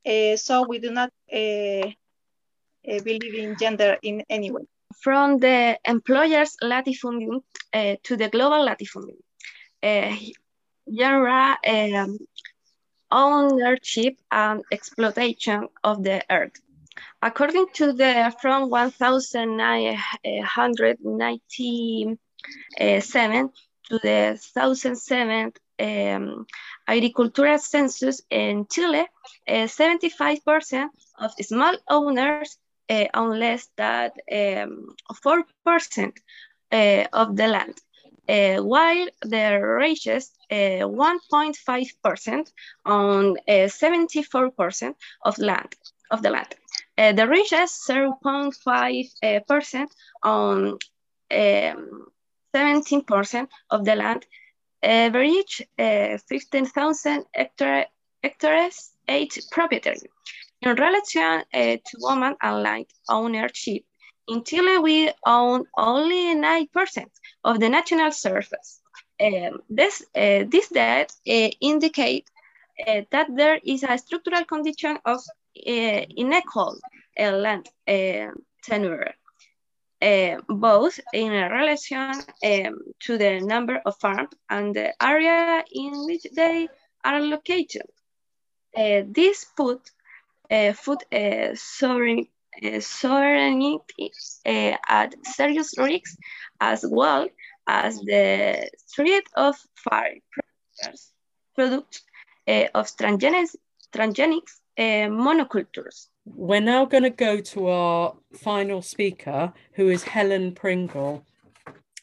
Uh, so we do not uh, uh, believe in gender in any way. From the employer's latifunding uh, to the global latifunding, uh, General um, ownership and exploitation of the earth. According to the from nineteen ninety-seven to the two thousand seven um, agricultural census in Chile, seventy-five percent uh, of small owners uh, own less than um, four percent uh, of the land. Uh, while the richest one point five percent uh, on seventy-four percent uh, of land of the land, uh, the richest zero point five percent uh, on seventeen percent um, of the land, average uh, fifteen thousand hectares, hectares each proprietary. In relation uh, to women and land ownership, in Chile, we own only nine percent of the national surface. Um, this uh, this data uh, indicates uh, that there is a structural condition of uh, unequal uh, land uh, tenure, uh, both in relation um, to the number of farms and the area in which they are located. Uh, this put uh, food uh, sovereignty Uh, sovereignty uh, at serious risks, as well as the threat of fire products, products uh, of transgenic, transgenic uh, monocultures. We're now going to go to our final speaker, who is Helen Pringle.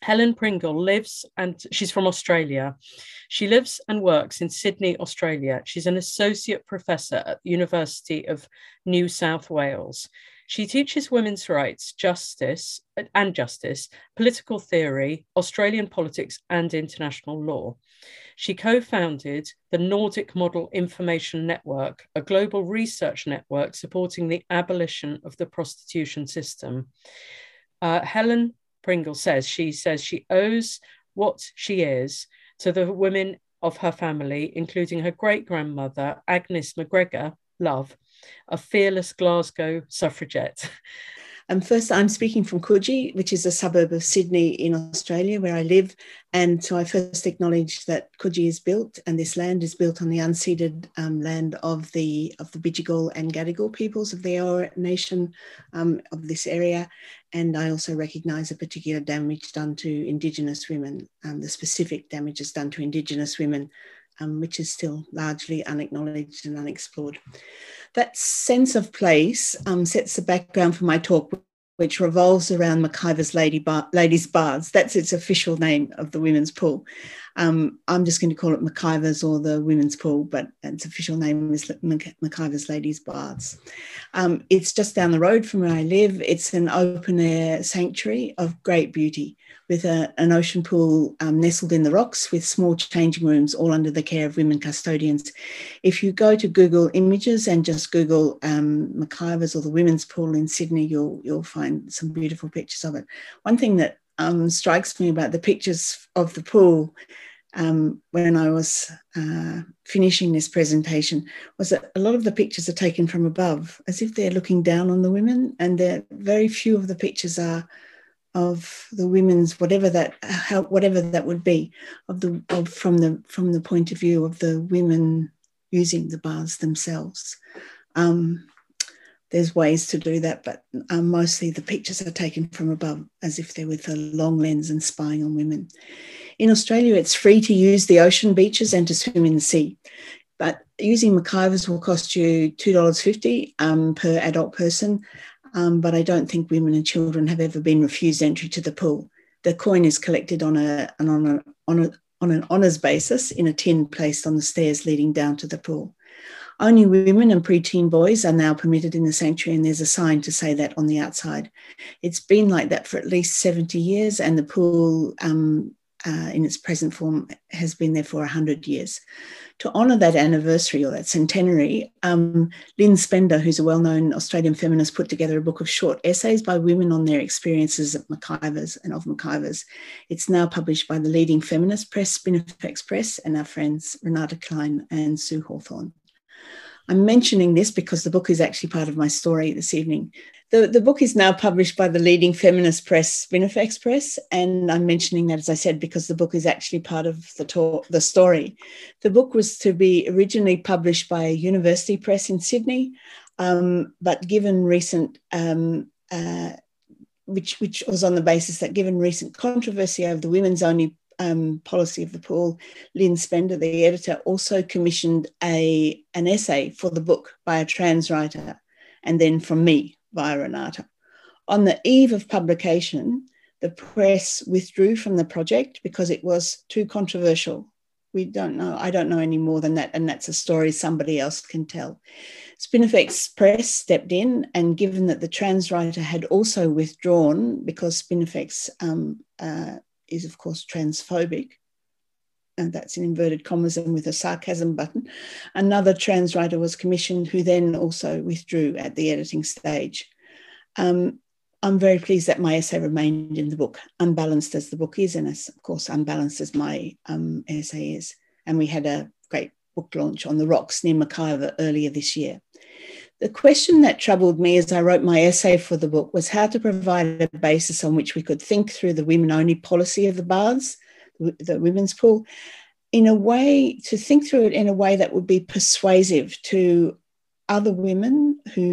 Helen Pringle lives, and she's from Australia. She lives and works in Sydney, Australia. She's an associate professor at the University of New South Wales. She teaches women's rights, justice and justice, political theory, Australian politics and international law. She co-founded the Nordic Model Information Network, a global research network supporting the abolition of the prostitution system. Uh, Helen Pringle says. She says she owes what she is to the women of her family, including her great-grandmother, Agnes MacGregor Love, a fearless Glasgow suffragette. Um, first, I'm speaking from Coogee, which is a suburb of Sydney in Australia, where I live. And so I first acknowledge that Coogee is built, and this land is built on the unceded um, land of the of the Bidjigal and Gadigal peoples of the Eora Nation um, of this area. And I also recognise a particular damage done to Indigenous women, um, the specific damages done to Indigenous women, Um, which is still largely unacknowledged and unexplored. That sense of place um, sets the background for my talk, which revolves around McIver's Lady Bar- Ladies' Baths. That's its official name of the women's pool. Um, I'm just going to call it McIver's or the women's pool, but its official name is McIver's Ladies' Baths. Um, it's just down the road from where I live. It's an open-air sanctuary of great beauty, with a, an ocean pool um, nestled in the rocks, with small changing rooms, all under the care of women custodians. If you go to Google Images and just Google um, McIver's or the women's pool in Sydney, you'll, you'll find some beautiful pictures of it. One thing that um, strikes me about the pictures of the pool um, when I was uh, finishing this presentation was that a lot of the pictures are taken from above, as if they're looking down on the women, and there very few of the pictures are of the women's, whatever that, how, whatever that would be, of the of, from the from the point of view of the women using the baths themselves. Um, there's ways to do that, but um, mostly the pictures are taken from above, as if they're with a long lens and spying on women. In Australia, it's free to use the ocean beaches and to swim in the sea, but using McIver's will cost you two dollars fifty um, per adult person. Um, but I don't think women and children have ever been refused entry to the pool. The coin is collected on a on a, on, a, on an honours basis in a tin placed on the stairs leading down to the pool. Only women and preteen boys are now permitted in the sanctuary, and there's a sign to say that on the outside. It's been like that for at least seventy years, and the pool um, uh, in its present form has been there for one hundred years. To honour that anniversary, or that centenary, um, Lynn Spender, who's a well-known Australian feminist, put together a book of short essays by women on their experiences at McIver's and of McIver's. It's now published by the leading feminist press, Spinifex Press, and our friends Renata Klein and Sue Hawthorne. I'm mentioning this because the book is actually part of my story this evening. The, the book is now published by the leading feminist press, Spinifex Press, and I'm mentioning that, as I said, because the book is actually part of the, talk, the story. The book was to be originally published by a university press in Sydney, um, but given recent, um, uh, which, which was on the basis that given recent controversy over the women's only Um, policy of the pool, Lynn Spender, the editor, also commissioned a an essay for the book by a trans writer, and then from me via Renata. On the eve of publication, the press withdrew from the project because it was too controversial. We don't know, I don't know any more than that, and that's a story somebody else can tell. Spinifex Press stepped in, and given that the trans writer had also withdrawn because Spinifex um, uh, is of course transphobic, and that's in inverted commas and with a sarcasm button, another trans writer was commissioned, who then also withdrew at the editing stage. Um, I'm very pleased that my essay remained in the book, unbalanced as the book is, and as of course unbalanced as my um, essay is. And we had a great book launch on the rocks near McIver earlier this year. The question that troubled me as I wrote my essay for the book was how to provide a basis on which we could think through the women-only policy of the baths, the women's pool, in a way, to think through it in a way that would be persuasive to other women who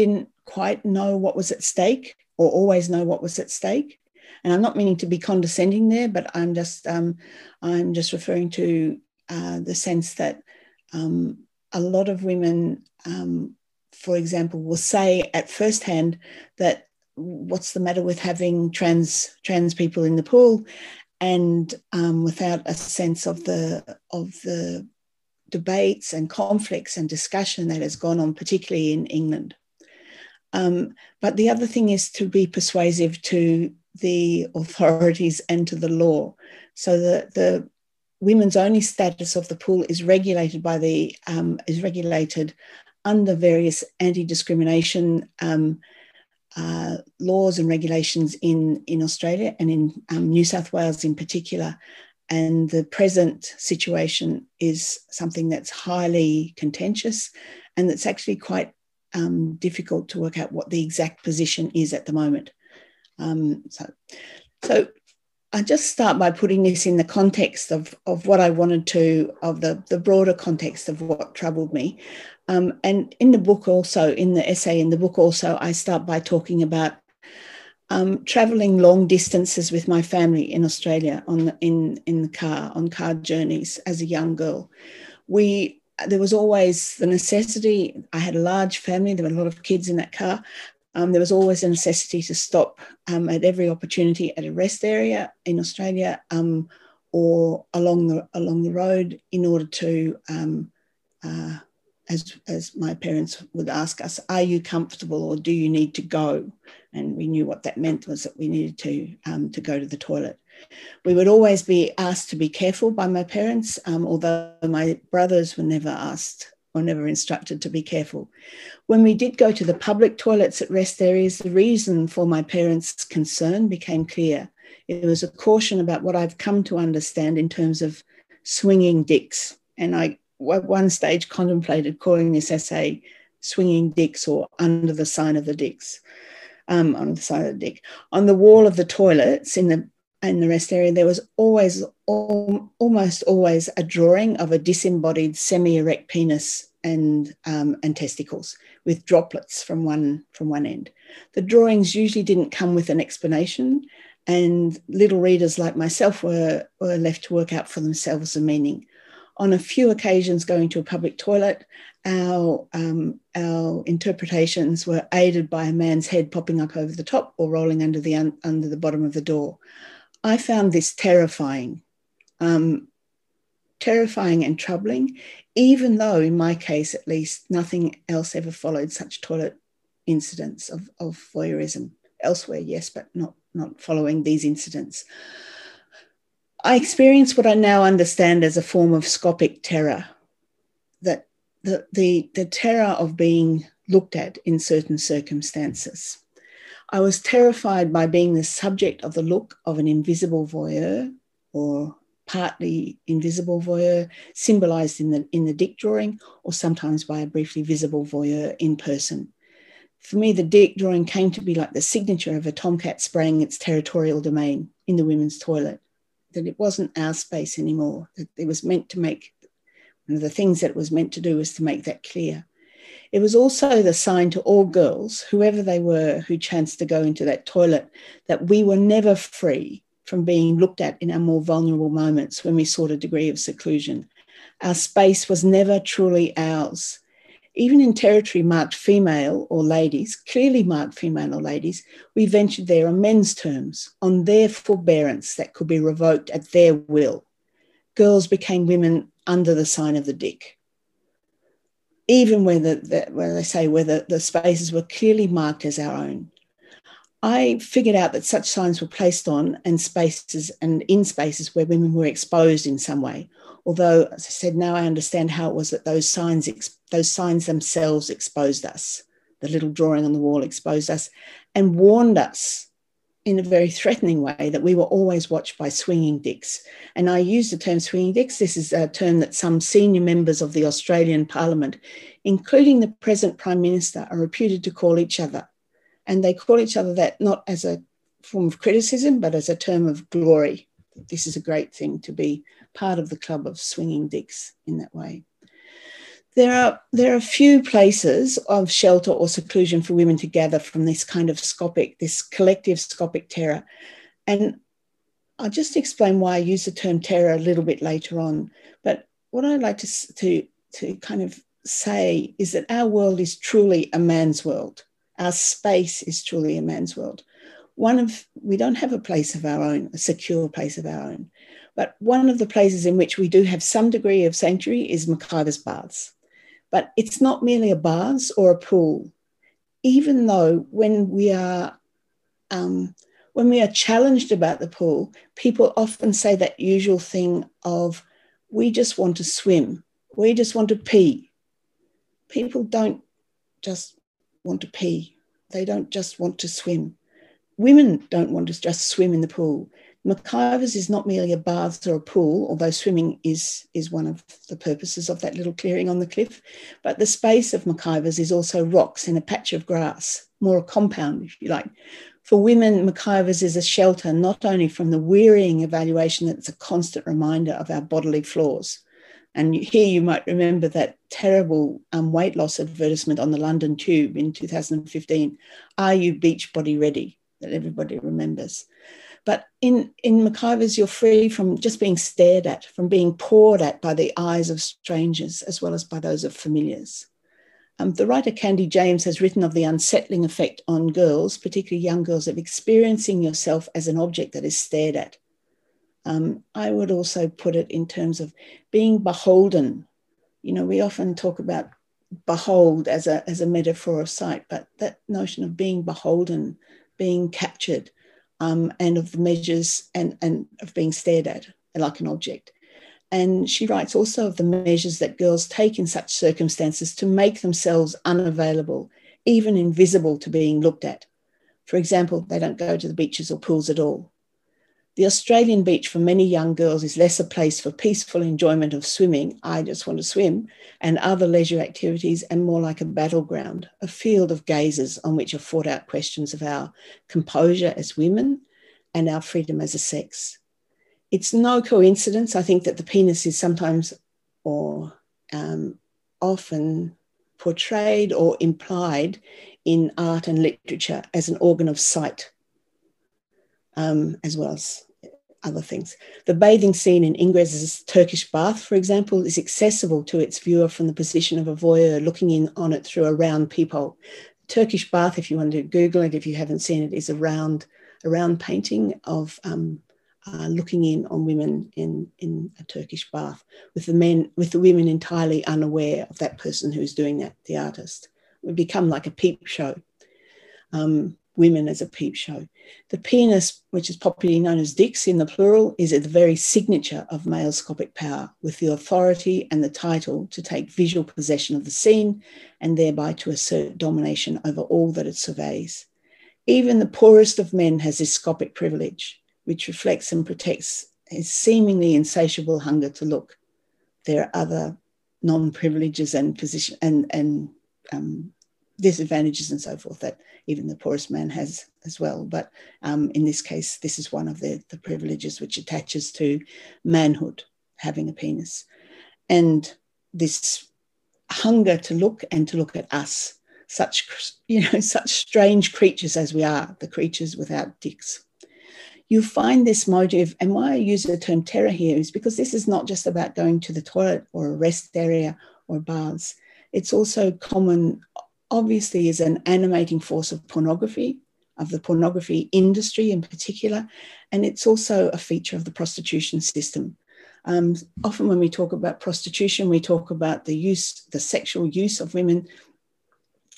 didn't quite know what was at stake, or always know what was at stake. And I'm not meaning to be condescending there, but I'm just, um, I'm just referring to uh, the sense that um, a lot of women, um, for example, will say at first hand that what's the matter with having trans trans people in the pool, and um, without a sense of the of the debates and conflicts and discussion that has gone on, particularly in England. Um, but the other thing is to be persuasive to the authorities and to the law, so that the women's only status of the pool is regulated by the um, is regulated. under various anti-discrimination um, uh, laws and regulations in, in Australia and in um, New South Wales in particular. And the present situation is something that's highly contentious and that's actually quite um, difficult to work out what the exact position is at the moment. Um, so, so I just start by putting this in the context of, of what I wanted to, of the, the broader context of what troubled me. Um, and in the book also, in the essay in the book also, I start by talking about Um, traveling long distances with my family in Australia on the, in in the car on car journeys as a young girl. We there was always the necessity. I had a large family. There were a lot of kids in that car. Um, there was always a necessity to stop um, at every opportunity at a rest area in Australia um, or along the along the road in order to. Um, uh, As, as my parents would ask us, are you comfortable or do you need to go? And we knew what that meant was that we needed to, um, to go to the toilet. We would always be asked to be careful by my parents, um, although my brothers were never asked or never instructed to be careful. When we did go to the public toilets at rest areas, the reason for my parents' concern became clear. It was a caution about what I've come to understand in terms of swinging dicks. And I at one stage contemplated calling this essay "Swinging Dicks" or "Under the Sign of the Dicks." Um, on the side of the dick, on the wall of the toilets in the in the rest area, there was always, al almost always, a drawing of a disembodied semi-erect penis and um, and testicles with droplets from one from one end. The drawings usually didn't come with an explanation, and little readers like myself were were left to work out for themselves the meaning. On a few occasions going to a public toilet, our, um, our interpretations were aided by a man's head popping up over the top or rolling under the, un under the bottom of the door. I found this terrifying, um, terrifying and troubling, even though in my case, at least, nothing else ever followed such toilet incidents of, of voyeurism. Elsewhere, yes, but not, not following these incidents. I experienced what I now understand as a form of scopic terror, that the, the, the terror of being looked at in certain circumstances. I was terrified by being the subject of the look of an invisible voyeur or partly invisible voyeur symbolized in the, in the dick drawing, or sometimes by a briefly visible voyeur in person. For me, the dick drawing came to be like the signature of a tomcat spraying its territorial domain in the women's toilet. That it wasn't our space anymore, that it was meant to make, one of the things that it was meant to do was to make that clear. It was also the sign to all girls, whoever they were, who chanced to go into that toilet, that we were never free from being looked at in our more vulnerable moments when we sought a degree of seclusion. Our space was never truly ours. Even in territory marked female or ladies, clearly marked female or ladies, we ventured there on men's terms, on their forbearance that could be revoked at their will. Girls became women under the sign of the dick. Even where the, the, where they say whether the spaces were clearly marked as our own. I figured out that such signs were placed on and spaces and in spaces where women were exposed in some way. Although, as I said, now I understand how it was that those signs, those signs themselves exposed us. The little drawing on the wall exposed us and warned us in a very threatening way that we were always watched by swinging dicks. And I use the term swinging dicks. This is a term that some senior members of the Australian Parliament, including the present Prime Minister, are reputed to call each other. And they call each other that not as a form of criticism, but as a term of glory. This is a great thing to be part of the club of swinging dicks in that way. There are, there are few places of shelter or seclusion for women to gather from this kind of scopic, this collective scopic terror. And I'll just explain why I use the term terror a little bit later on. But what I'd like to, to, to kind of say is that our world is truly a man's world. Our space is truly a man's world. One of, we don't have a place of our own, a secure place of our own. But one of the places in which we do have some degree of sanctuary is McIver's Baths. But it's not merely a baths or a pool. Even though when we are, um, when we are challenged about the pool, people often say that usual thing of, we just want to swim. We just want to pee. People don't just want to pee. They don't just want to swim. Women don't want to just swim in the pool. McIver's is not merely a bath or a pool, although swimming is, is one of the purposes of that little clearing on the cliff, but the space of McIver's is also rocks and a patch of grass, more a compound, if you like. For women, McIver's is a shelter, not only from the wearying evaluation that's a constant reminder of our bodily flaws. And here you might remember that terrible um, weight loss advertisement on the London Tube in two thousand fifteen, "Are you beach body ready?" that everybody remembers. But in, in McIver's, you're free from just being stared at, from being poured at by the eyes of strangers, as well as by those of familiars. Um, the writer Candy James has written of the unsettling effect on girls, particularly young girls, of experiencing yourself as an object that is stared at. Um, I would also put it in terms of being beholden. You know, we often talk about behold as a, as a metaphor of sight, but that notion of being beholden, being captured, um, and of the measures and, and of being stared at like an object. And she writes also of the measures that girls take in such circumstances to make themselves unavailable, even invisible to being looked at. For example, they don't go to the beaches or pools at all. The Australian beach for many young girls is less a place for peaceful enjoyment of swimming, I just want to swim, and other leisure activities, and more like a battleground, a field of gazes on which are fought out questions of our composure as women and our freedom as a sex. It's no coincidence, I think, that the penis is sometimes or um, often portrayed or implied in art and literature as an organ of sight, um, as well as other things. The bathing scene in Ingres's Turkish bath, for example, is accessible to its viewer from the position of a voyeur looking in on it through a round peephole. Turkish bath, if you want to Google it, if you haven't seen it, is a round, a round painting of um, uh, looking in on women in, in a Turkish bath, with the men, with the women entirely unaware of that person who's doing that, the artist. It would become like a peep show. Um, women as a peep show. The penis, which is popularly known as dicks in the plural, is at the very signature of maleoscopic power, with the authority and the title to take visual possession of the scene and thereby to assert domination over all that it surveys. Even the poorest of men has this scopic privilege, which reflects and protects his seemingly insatiable hunger to look. There are other non-privileges and position and, and um, disadvantages and so forth that even the poorest man has as well. But um, in this case, this is one of the, the privileges which attaches to manhood, having a penis. And this hunger to look and to look at us, such, you know, such strange creatures as we are, the creatures without dicks. You find this motive, and why I use the term terror here is because this is not just about going to the toilet or a rest area or baths. It's also common, obviously, is an animating force of pornography, of the pornography industry in particular, and it's also a feature of the prostitution system. Um, often when we talk about prostitution, we talk about the use, the sexual use of women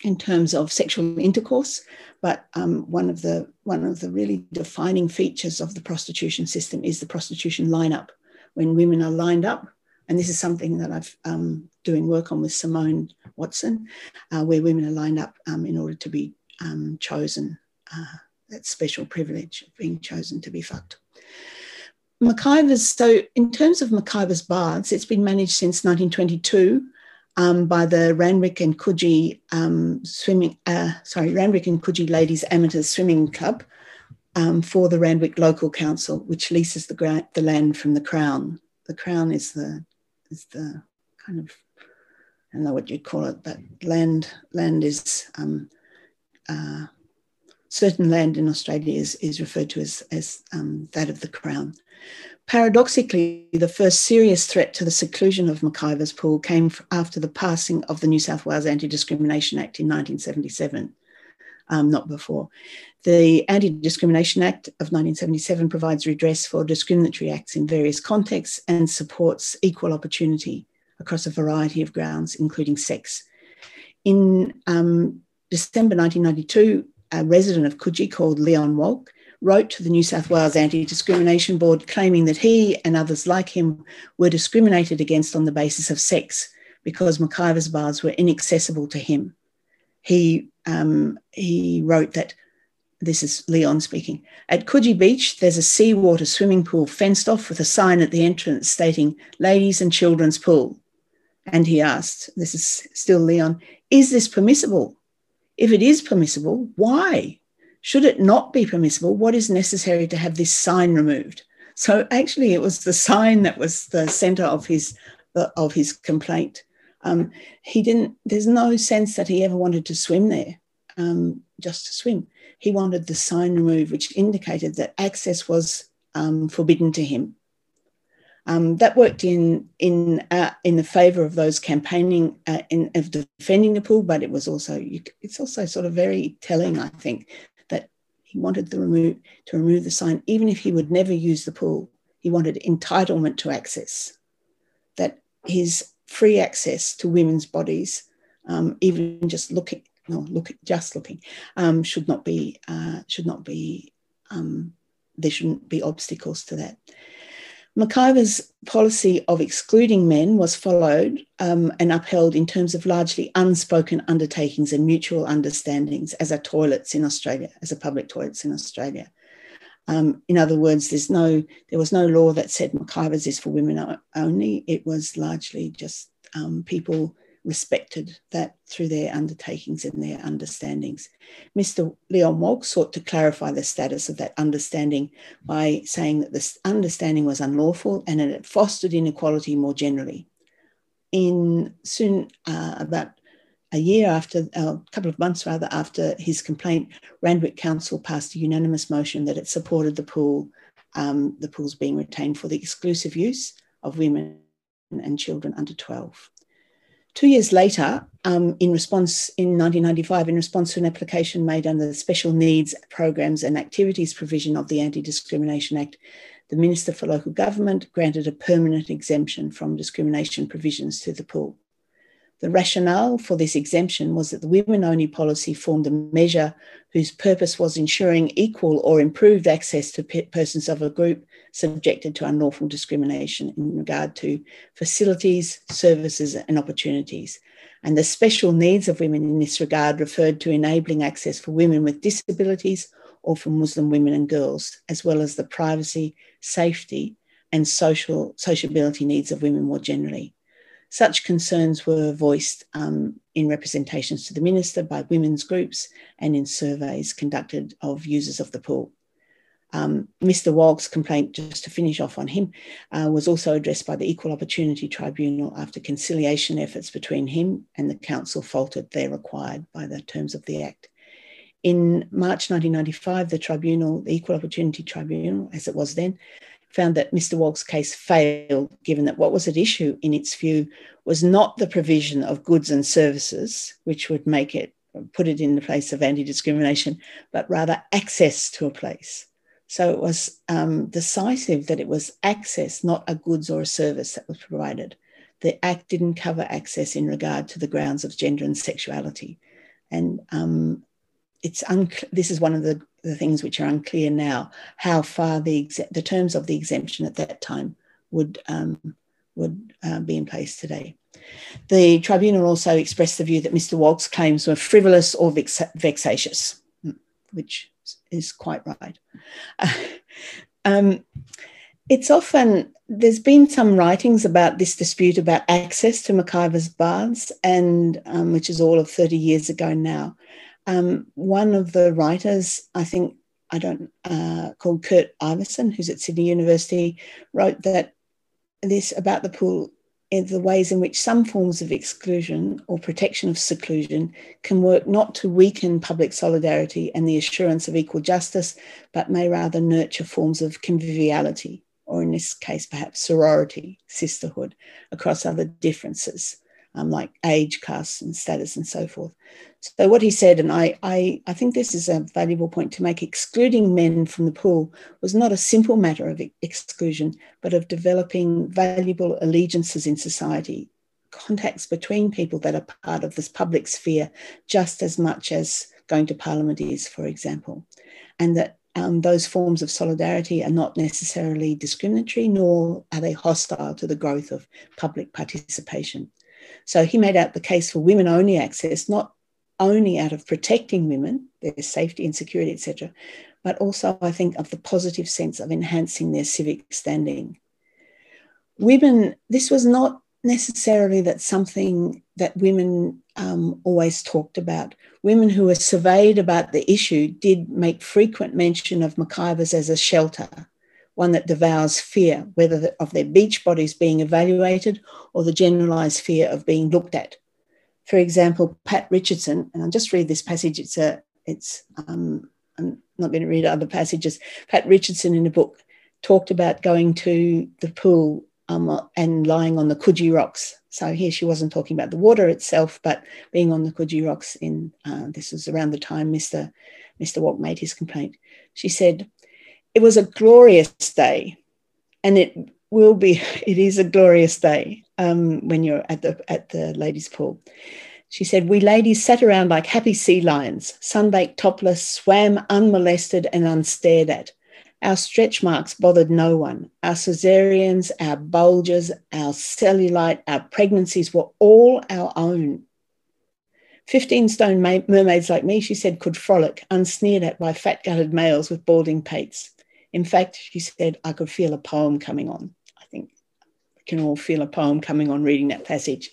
in terms of sexual intercourse, but um, one of the, one of the really defining features of the prostitution system is the prostitution lineup, when women are lined up. And this is something that I've um, doing work on with Simone Watson, uh, where women are lined up um, in order to be um, chosen, uh, that special privilege of being chosen to be fucked. McIver's, so in terms of McIver's Baths, it's been managed since nineteen twenty-two um, by the Randwick and Coogee um, swimming, uh, sorry, Randwick and Coogee Ladies Amateur Swimming Club um, for the Randwick Local Council, which leases the, the land from the Crown. The Crown is the is the kind of, I don't know what you'd call it, but land land is, um, uh, certain land in Australia is, is referred to as, as um, that of the Crown. Paradoxically, the first serious threat to the seclusion of McIver's pool came after the passing of the New South Wales Anti-Discrimination Act in nineteen seventy-seven, um, not before. The Anti-Discrimination Act of nineteen seventy-seven provides redress for discriminatory acts in various contexts and supports equal opportunity across a variety of grounds, including sex. In um, December nineteen ninety-two, a resident of Coogee called Leon Mogg wrote to the New South Wales Anti-Discrimination Board claiming that he and others like him were discriminated against on the basis of sex because McIver's Baths were inaccessible to him. he um, he wrote that, this is Leon speaking, at Coogee Beach, there's a seawater swimming pool fenced off with a sign at the entrance stating, ladies and children's pool. And he asked, this is still Leon, is this permissible? If it is permissible, why? Should it not be permissible? What is necessary to have this sign removed? So actually it was the sign that was the centre of his, of his complaint. Um, he didn't, there's no sense that he ever wanted to swim there, um, just to swim. He wanted the sign removed, which indicated that access was um, forbidden to him. Um, that worked in in uh, in the favour of those campaigning uh, in, of defending the pool, but it was also it's also sort of very telling, I think, that he wanted the remove to remove the sign, even if he would never use the pool. He wanted entitlement to access, that his free access to women's bodies, um, even just looking, no, look, just looking, um, should not be uh, should not be um, there shouldn't be obstacles to that. McIver's policy of excluding men was followed um, and upheld in terms of largely unspoken undertakings and mutual understandings, as are toilets in Australia, as are public toilets in Australia. Um, in other words, there's no, there was no law that said McIver's is for women only. It was largely just um, people respected that through their undertakings and their understandings. Mister Leon Mogg sought to clarify the status of that understanding by saying that this understanding was unlawful and that it fostered inequality more generally. In soon, uh, about a year after, uh, a couple of months rather, after his complaint, Randwick Council passed a unanimous motion that it supported the pool, um, the pools being retained for the exclusive use of women and children under twelve. Two years later, um, in response, in nineteen ninety-five, in response to an application made under the Special Needs Programs and Activities provision of the Anti-Discrimination Act, the Minister for Local Government granted a permanent exemption from discrimination provisions to the pool. The rationale for this exemption was that the women-only policy formed a measure whose purpose was ensuring equal or improved access to pe- persons of a group subjected to unlawful discrimination in regard to facilities, services and opportunities. And the special needs of women in this regard referred to enabling access for women with disabilities or for Muslim women and girls, as well as the privacy, safety and social sociability needs of women more generally. Such concerns were voiced um, in representations to the minister by women's groups and in surveys conducted of users of the pool. Um, Mister Wogg's complaint, just to finish off on him, uh, was also addressed by the Equal Opportunity Tribunal after conciliation efforts between him and the council faltered there required by the terms of the Act. In March nineteen ninety-five, the tribunal, the Equal Opportunity Tribunal, as it was then, found that Mister Wogg's case failed, given that what was at issue, in its view, was not the provision of goods and services, which would make it, put it in the place of anti-discrimination, but rather access to a place. So it was um, decisive that it was access, not a goods or a service that was provided. The Act didn't cover access in regard to the grounds of gender and sexuality. And um, it's unc- this is one of the the things which are unclear now, how far the exe- the terms of the exemption at that time would, um, would uh, be in place today. The tribunal also expressed the view that Mister Wogg's claims were frivolous or vex- vexatious, which is quite right. Uh, um, it's often, there's been some writings about this dispute about access to McIver's Baths, and um, which is all of thirty years ago now. Um, one of the writers, I think, I don't, uh, called Kurt Iverson, who's at Sydney University, wrote that this about the pool, the ways in which some forms of exclusion or protection of seclusion can work not to weaken public solidarity and the assurance of equal justice, but may rather nurture forms of conviviality, or in this case, perhaps sorority, sisterhood, across other differences. Um, like age, caste and status and so forth. So what he said, and I, I, I think this is a valuable point to make, excluding men from the pool was not a simple matter of exclusion, but of developing valuable allegiances in society, contacts between people that are part of this public sphere, just as much as going to parliament is, for example, and that um, those forms of solidarity are not necessarily discriminatory, nor are they hostile to the growth of public participation. So he made out the case for women-only access, not only out of protecting women, their safety and security, et cetera, but also, I think, of the positive sense of enhancing their civic standing. Women, this was not necessarily that something that women um, always talked about. Women who were surveyed about the issue did make frequent mention of McIver's as a shelter, one that devours fear, whether the, of their beach bodies being evaluated or the generalised fear of being looked at. For example, Pat Richardson, and I'll just read this passage, it's a, it's, um, I'm not going to read other passages. Pat Richardson in a book talked about going to the pool Um, and lying on the Coogee rocks. So here she wasn't talking about the water itself, but being on the Coogee rocks in, uh, this was around the time Mister Mister Walk made his complaint. She said, "It was a glorious day, and it will be, it is a glorious day um, when you're at the, at the ladies' pool." She said, "We ladies sat around like happy sea lions, sunbaked topless, swam unmolested and unstared at. Our stretch marks bothered no one. Our caesareans, our bulges, our cellulite, our pregnancies were all our own. Fifteen stone mermaids like me," she said, "could frolic, unsneered at by fat-gutted males with balding pates. In fact," she said, "I could feel a poem coming on." I think we can all feel a poem coming on reading that passage.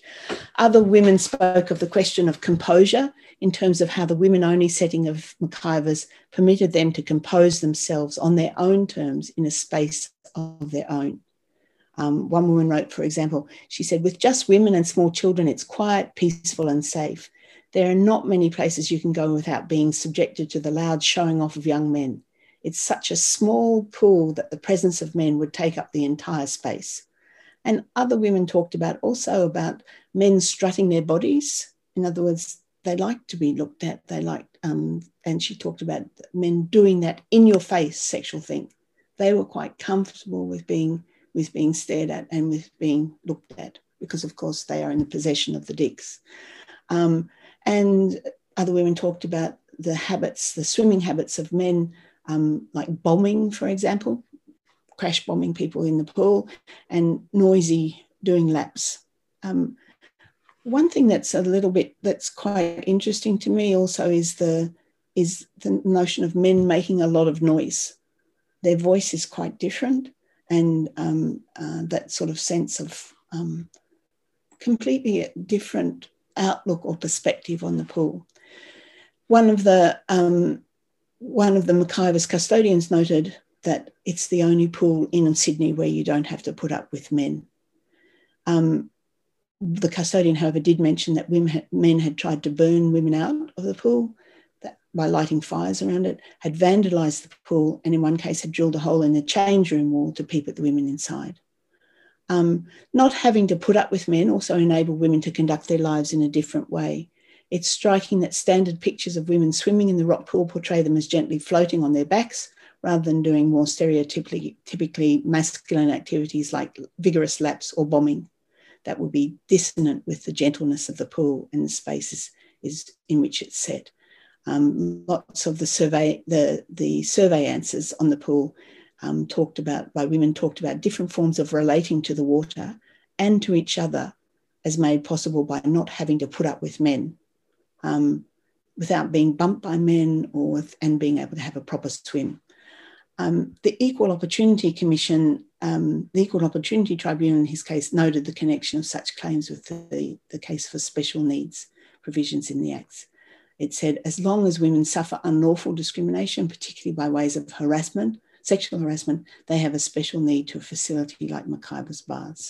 Other women spoke of the question of composure, in terms of how the women-only setting of McIver's permitted them to compose themselves on their own terms in a space of their own. Um, one woman wrote, for example, she said, "With just women and small children, it's quiet, peaceful and safe. There are not many places you can go without being subjected to the loud showing off of young men. It's such a small pool that the presence of men would take up the entire space." And other women talked about also about men strutting their bodies. In other words, they like to be looked at. They like, um, and she talked about men doing that in-your-face sexual thing. They were quite comfortable with being with being stared at and with being looked at because, of course, they are in the possession of the dicks. Um, and other women talked about the habits, the swimming habits of men, um, like bombing, for example, crash bombing people in the pool, and noisy doing laps. Um, One thing that's a little bit, that's quite interesting to me also is the is the notion of men making a lot of noise. Their voice is quite different, and um, uh, that sort of sense of um, completely different outlook or perspective on the pool. One of the um, one of the McIver's custodians noted that it's the only pool in Sydney where you don't have to put up with men. Um, The custodian, however, did mention that women, men had tried to burn women out of the pool that, by lighting fires around it, had vandalised the pool, and in one case had drilled a hole in the change room wall to peep at the women inside. Um, not having to put up with men also enabled women to conduct their lives in a different way. It's striking that standard pictures of women swimming in the rock pool portray them as gently floating on their backs rather than doing more stereotypically typically masculine activities like vigorous laps or bombing. That would be dissonant with the gentleness of the pool and the spaces is in which it's set. Um, lots of the survey, the, the survey answers on the pool um, talked about by women talked about different forms of relating to the water and to each other as made possible by not having to put up with men, um, without being bumped by men or with, and being able to have a proper swim. Um, the Equal Opportunity Commission, um, the Equal Opportunity Tribunal in his case, noted the connection of such claims with the, the case for special needs provisions in the Acts. It said, as long as women suffer unlawful discrimination, particularly by ways of harassment, sexual harassment, they have a special need to a facility like McIver's Baths.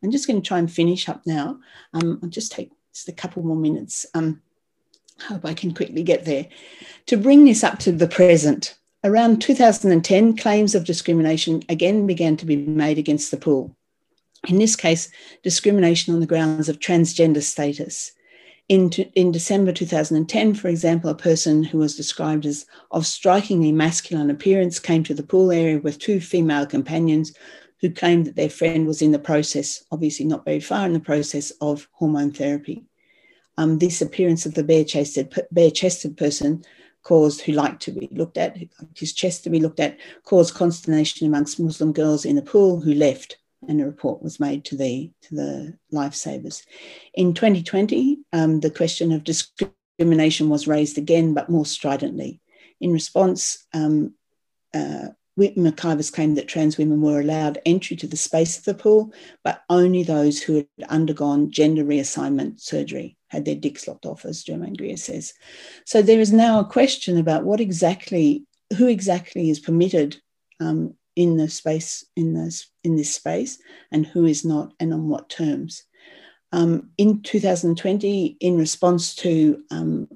I'm just going to try and finish up now. Um, I'll just take just a couple more minutes. Um, hope I can quickly get there. To bring this up to the present, around two thousand ten, claims of discrimination again began to be made against the pool. In this case, discrimination on the grounds of transgender status. In, to, in December two thousand ten, for example, a person who was described as of strikingly masculine appearance came to the pool area with two female companions who claimed that their friend was in the process, obviously not very far in the process, of hormone therapy. Um, this appearance of the bare-chested, bare-chested person caused who liked to be looked at, who liked his chest to be looked at, caused consternation amongst Muslim girls in the pool who left, and a report was made to the, to the lifesavers. In twenty twenty, um, the question of discrimination discrimination was raised again, but more stridently. In response, um, uh, McIver's claimed that trans women were allowed entry to the space of the pool, but only those who had undergone gender reassignment surgery had their dicks locked off, as Germaine Greer says. So there is now a question about what exactly, who exactly is permitted um, in the space, in this in this space, and who is not, and on what terms. Um, in two thousand twenty, in response to um,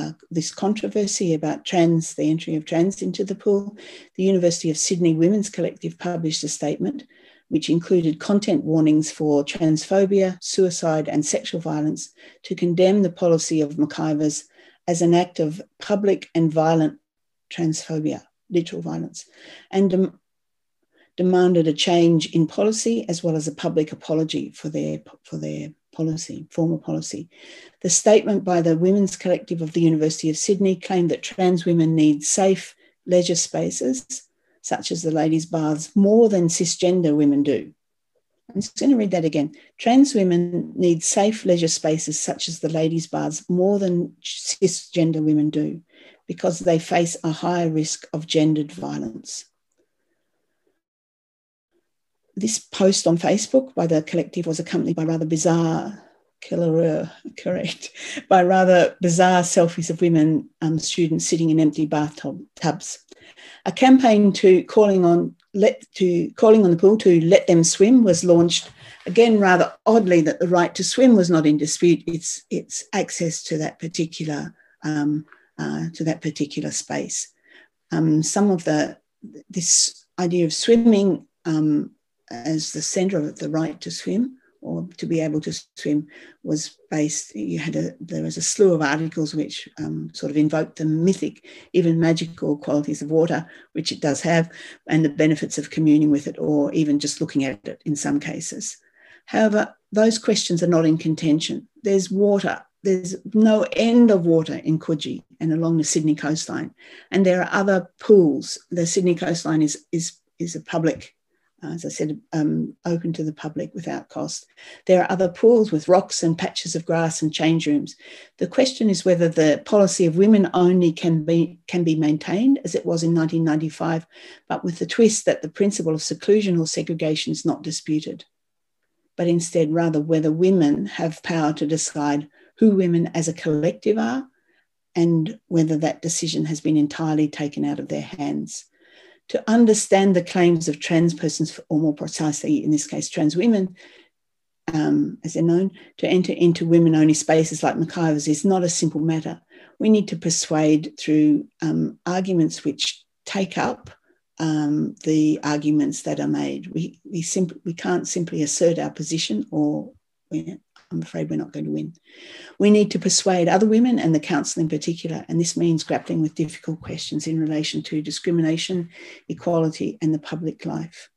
Uh, this controversy about trans, the entry of trans into the pool, the University of Sydney Women's Collective published a statement which included content warnings for transphobia, suicide and sexual violence to condemn the policy of McIver's as an act of public and violent transphobia, literal violence, and um, demanded a change in policy as well as a public apology for their, for their policy, formal policy. The statement by the Women's Collective of the University of Sydney claimed that trans women need safe leisure spaces, such as the ladies' baths, more than cisgender women do. I'm just going to read that again. Trans women need safe leisure spaces, such as the ladies' baths, more than cisgender women do, because they face a higher risk of gendered violence. This post on Facebook by the collective was accompanied by rather bizarre, killer, correct, by rather bizarre selfies of women um, students sitting in empty bathtub tubs. A campaign to calling on let to calling on the pool to let them swim was launched. Again, rather oddly, that the right to swim was not in dispute. It's it's access to that particular um, uh, to that particular space. Um, some of the this idea of swimming. Um, as the centre of the right to swim or to be able to swim was based, you had a, there was a slew of articles which um, sort of invoked the mythic, even magical qualities of water, which it does have, and the benefits of communing with it or even just looking at it in some cases. However, those questions are not in contention. There's water. There's no end of water in Coogee and along the Sydney coastline. And there are other pools. The Sydney coastline is, is, is a public, as I said, um, open to the public without cost. There are other pools with rocks and patches of grass and change rooms. The question is whether the policy of women only can be, can be maintained as it was in nineteen ninety-five, but with the twist that the principle of seclusion or segregation is not disputed, but instead rather whether women have power to decide who women as a collective are and whether that decision has been entirely taken out of their hands. To understand the claims of trans persons, or more precisely, in this case, trans women, um, as they're known, to enter into women-only spaces like McIver's is not a simple matter. We need to persuade through um, arguments which take up um, the arguments that are made. We, we, simply, we can't simply assert our position, or we're, I'm afraid we're not going to win. We need to persuade other women and the council in particular, and this means grappling with difficult questions in relation to discrimination, equality, and the public life.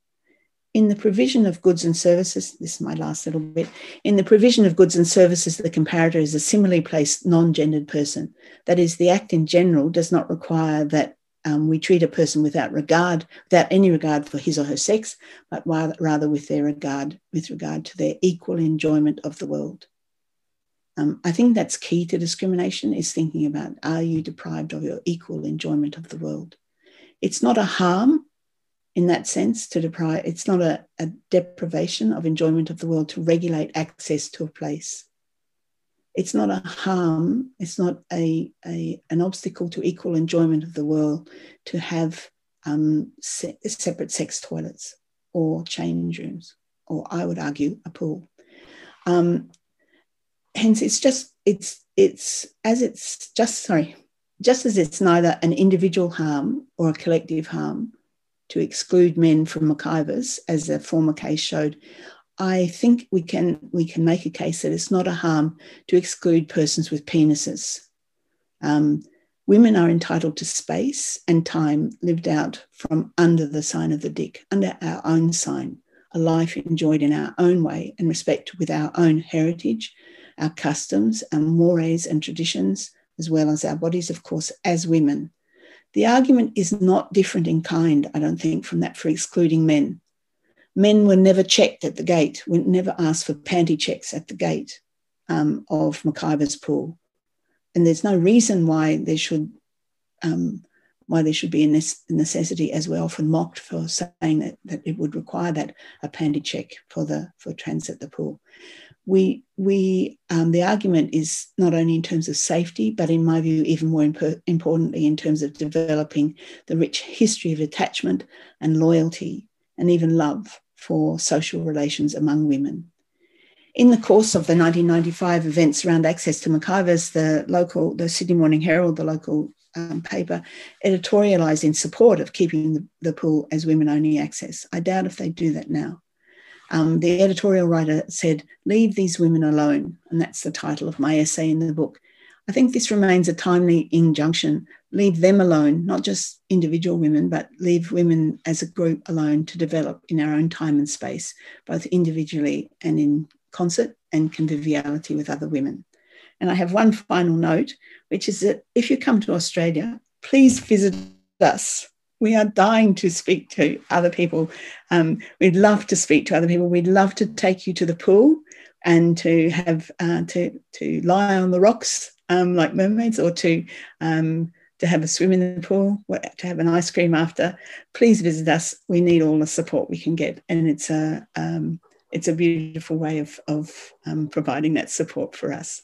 In the provision of goods and services, this is my last little bit, in the provision of goods and services, the comparator is a similarly placed non-gendered person. That is, the Act in general does not require that um, we treat a person without regard, without any regard for his or her sex, but rather with their regard, with regard to their equal enjoyment of the world. Um, I think that's key to discrimination, is thinking about, are you deprived of your equal enjoyment of the world? It's not a harm in that sense to deprive, it's not a, a deprivation of enjoyment of the world to regulate access to a place. It's not a harm, it's not a, a, an obstacle to equal enjoyment of the world to have um, se separate sex toilets or change rooms, or I would argue a pool. Um, hence, it's just, it's, it's, as it's just, sorry, just as it's neither an individual harm or a collective harm to exclude men from McIver's, as the former case showed, I think we can we can make a case that it's not a harm to exclude persons with penises. Um, women are entitled to space and time lived out from under the sign of the dick, under our own sign, a life enjoyed in our own way and respect with our own heritage, our customs, our mores and traditions, as well as our bodies, of course, as women. The argument is not different in kind, I don't think, from that for excluding men. Men were never checked at the gate, were never asked for panty checks at the gate um, of McIver's pool. and there's no reason why they should um, why they should be a necessity, as we're often mocked for saying that, that it would require that appendage check for the for trans at the pool. We we um, the argument is not only in terms of safety, but in my view, even more imp- importantly, in terms of developing the rich history of attachment and loyalty and even love for social relations among women. In the course of the nineteen ninety-five events around access to McIver's, the local, the Sydney Morning Herald, the local um, paper, editorialised in support of keeping the, the pool as women-only access. I doubt if they do that now. Um, the editorial writer said, "Leave these women alone," and that's the title of my essay in the book. I think this remains a timely injunction. Leave them alone, not just individual women, but leave women as a group alone to develop in our own time and space, both individually and in concert and conviviality with other women. And I have one final note, which is that if you come to Australia, please visit us. We are dying to speak to other people. Um, we'd love to speak to other people. We'd love to take you to the pool and to have uh, to, to lie on the rocks Um, like mermaids, or to um, to have a swim in the pool, to have an ice cream after. Please visit us. We need all the support we can get, and it's a um, it's a beautiful way of of um, providing that support for us.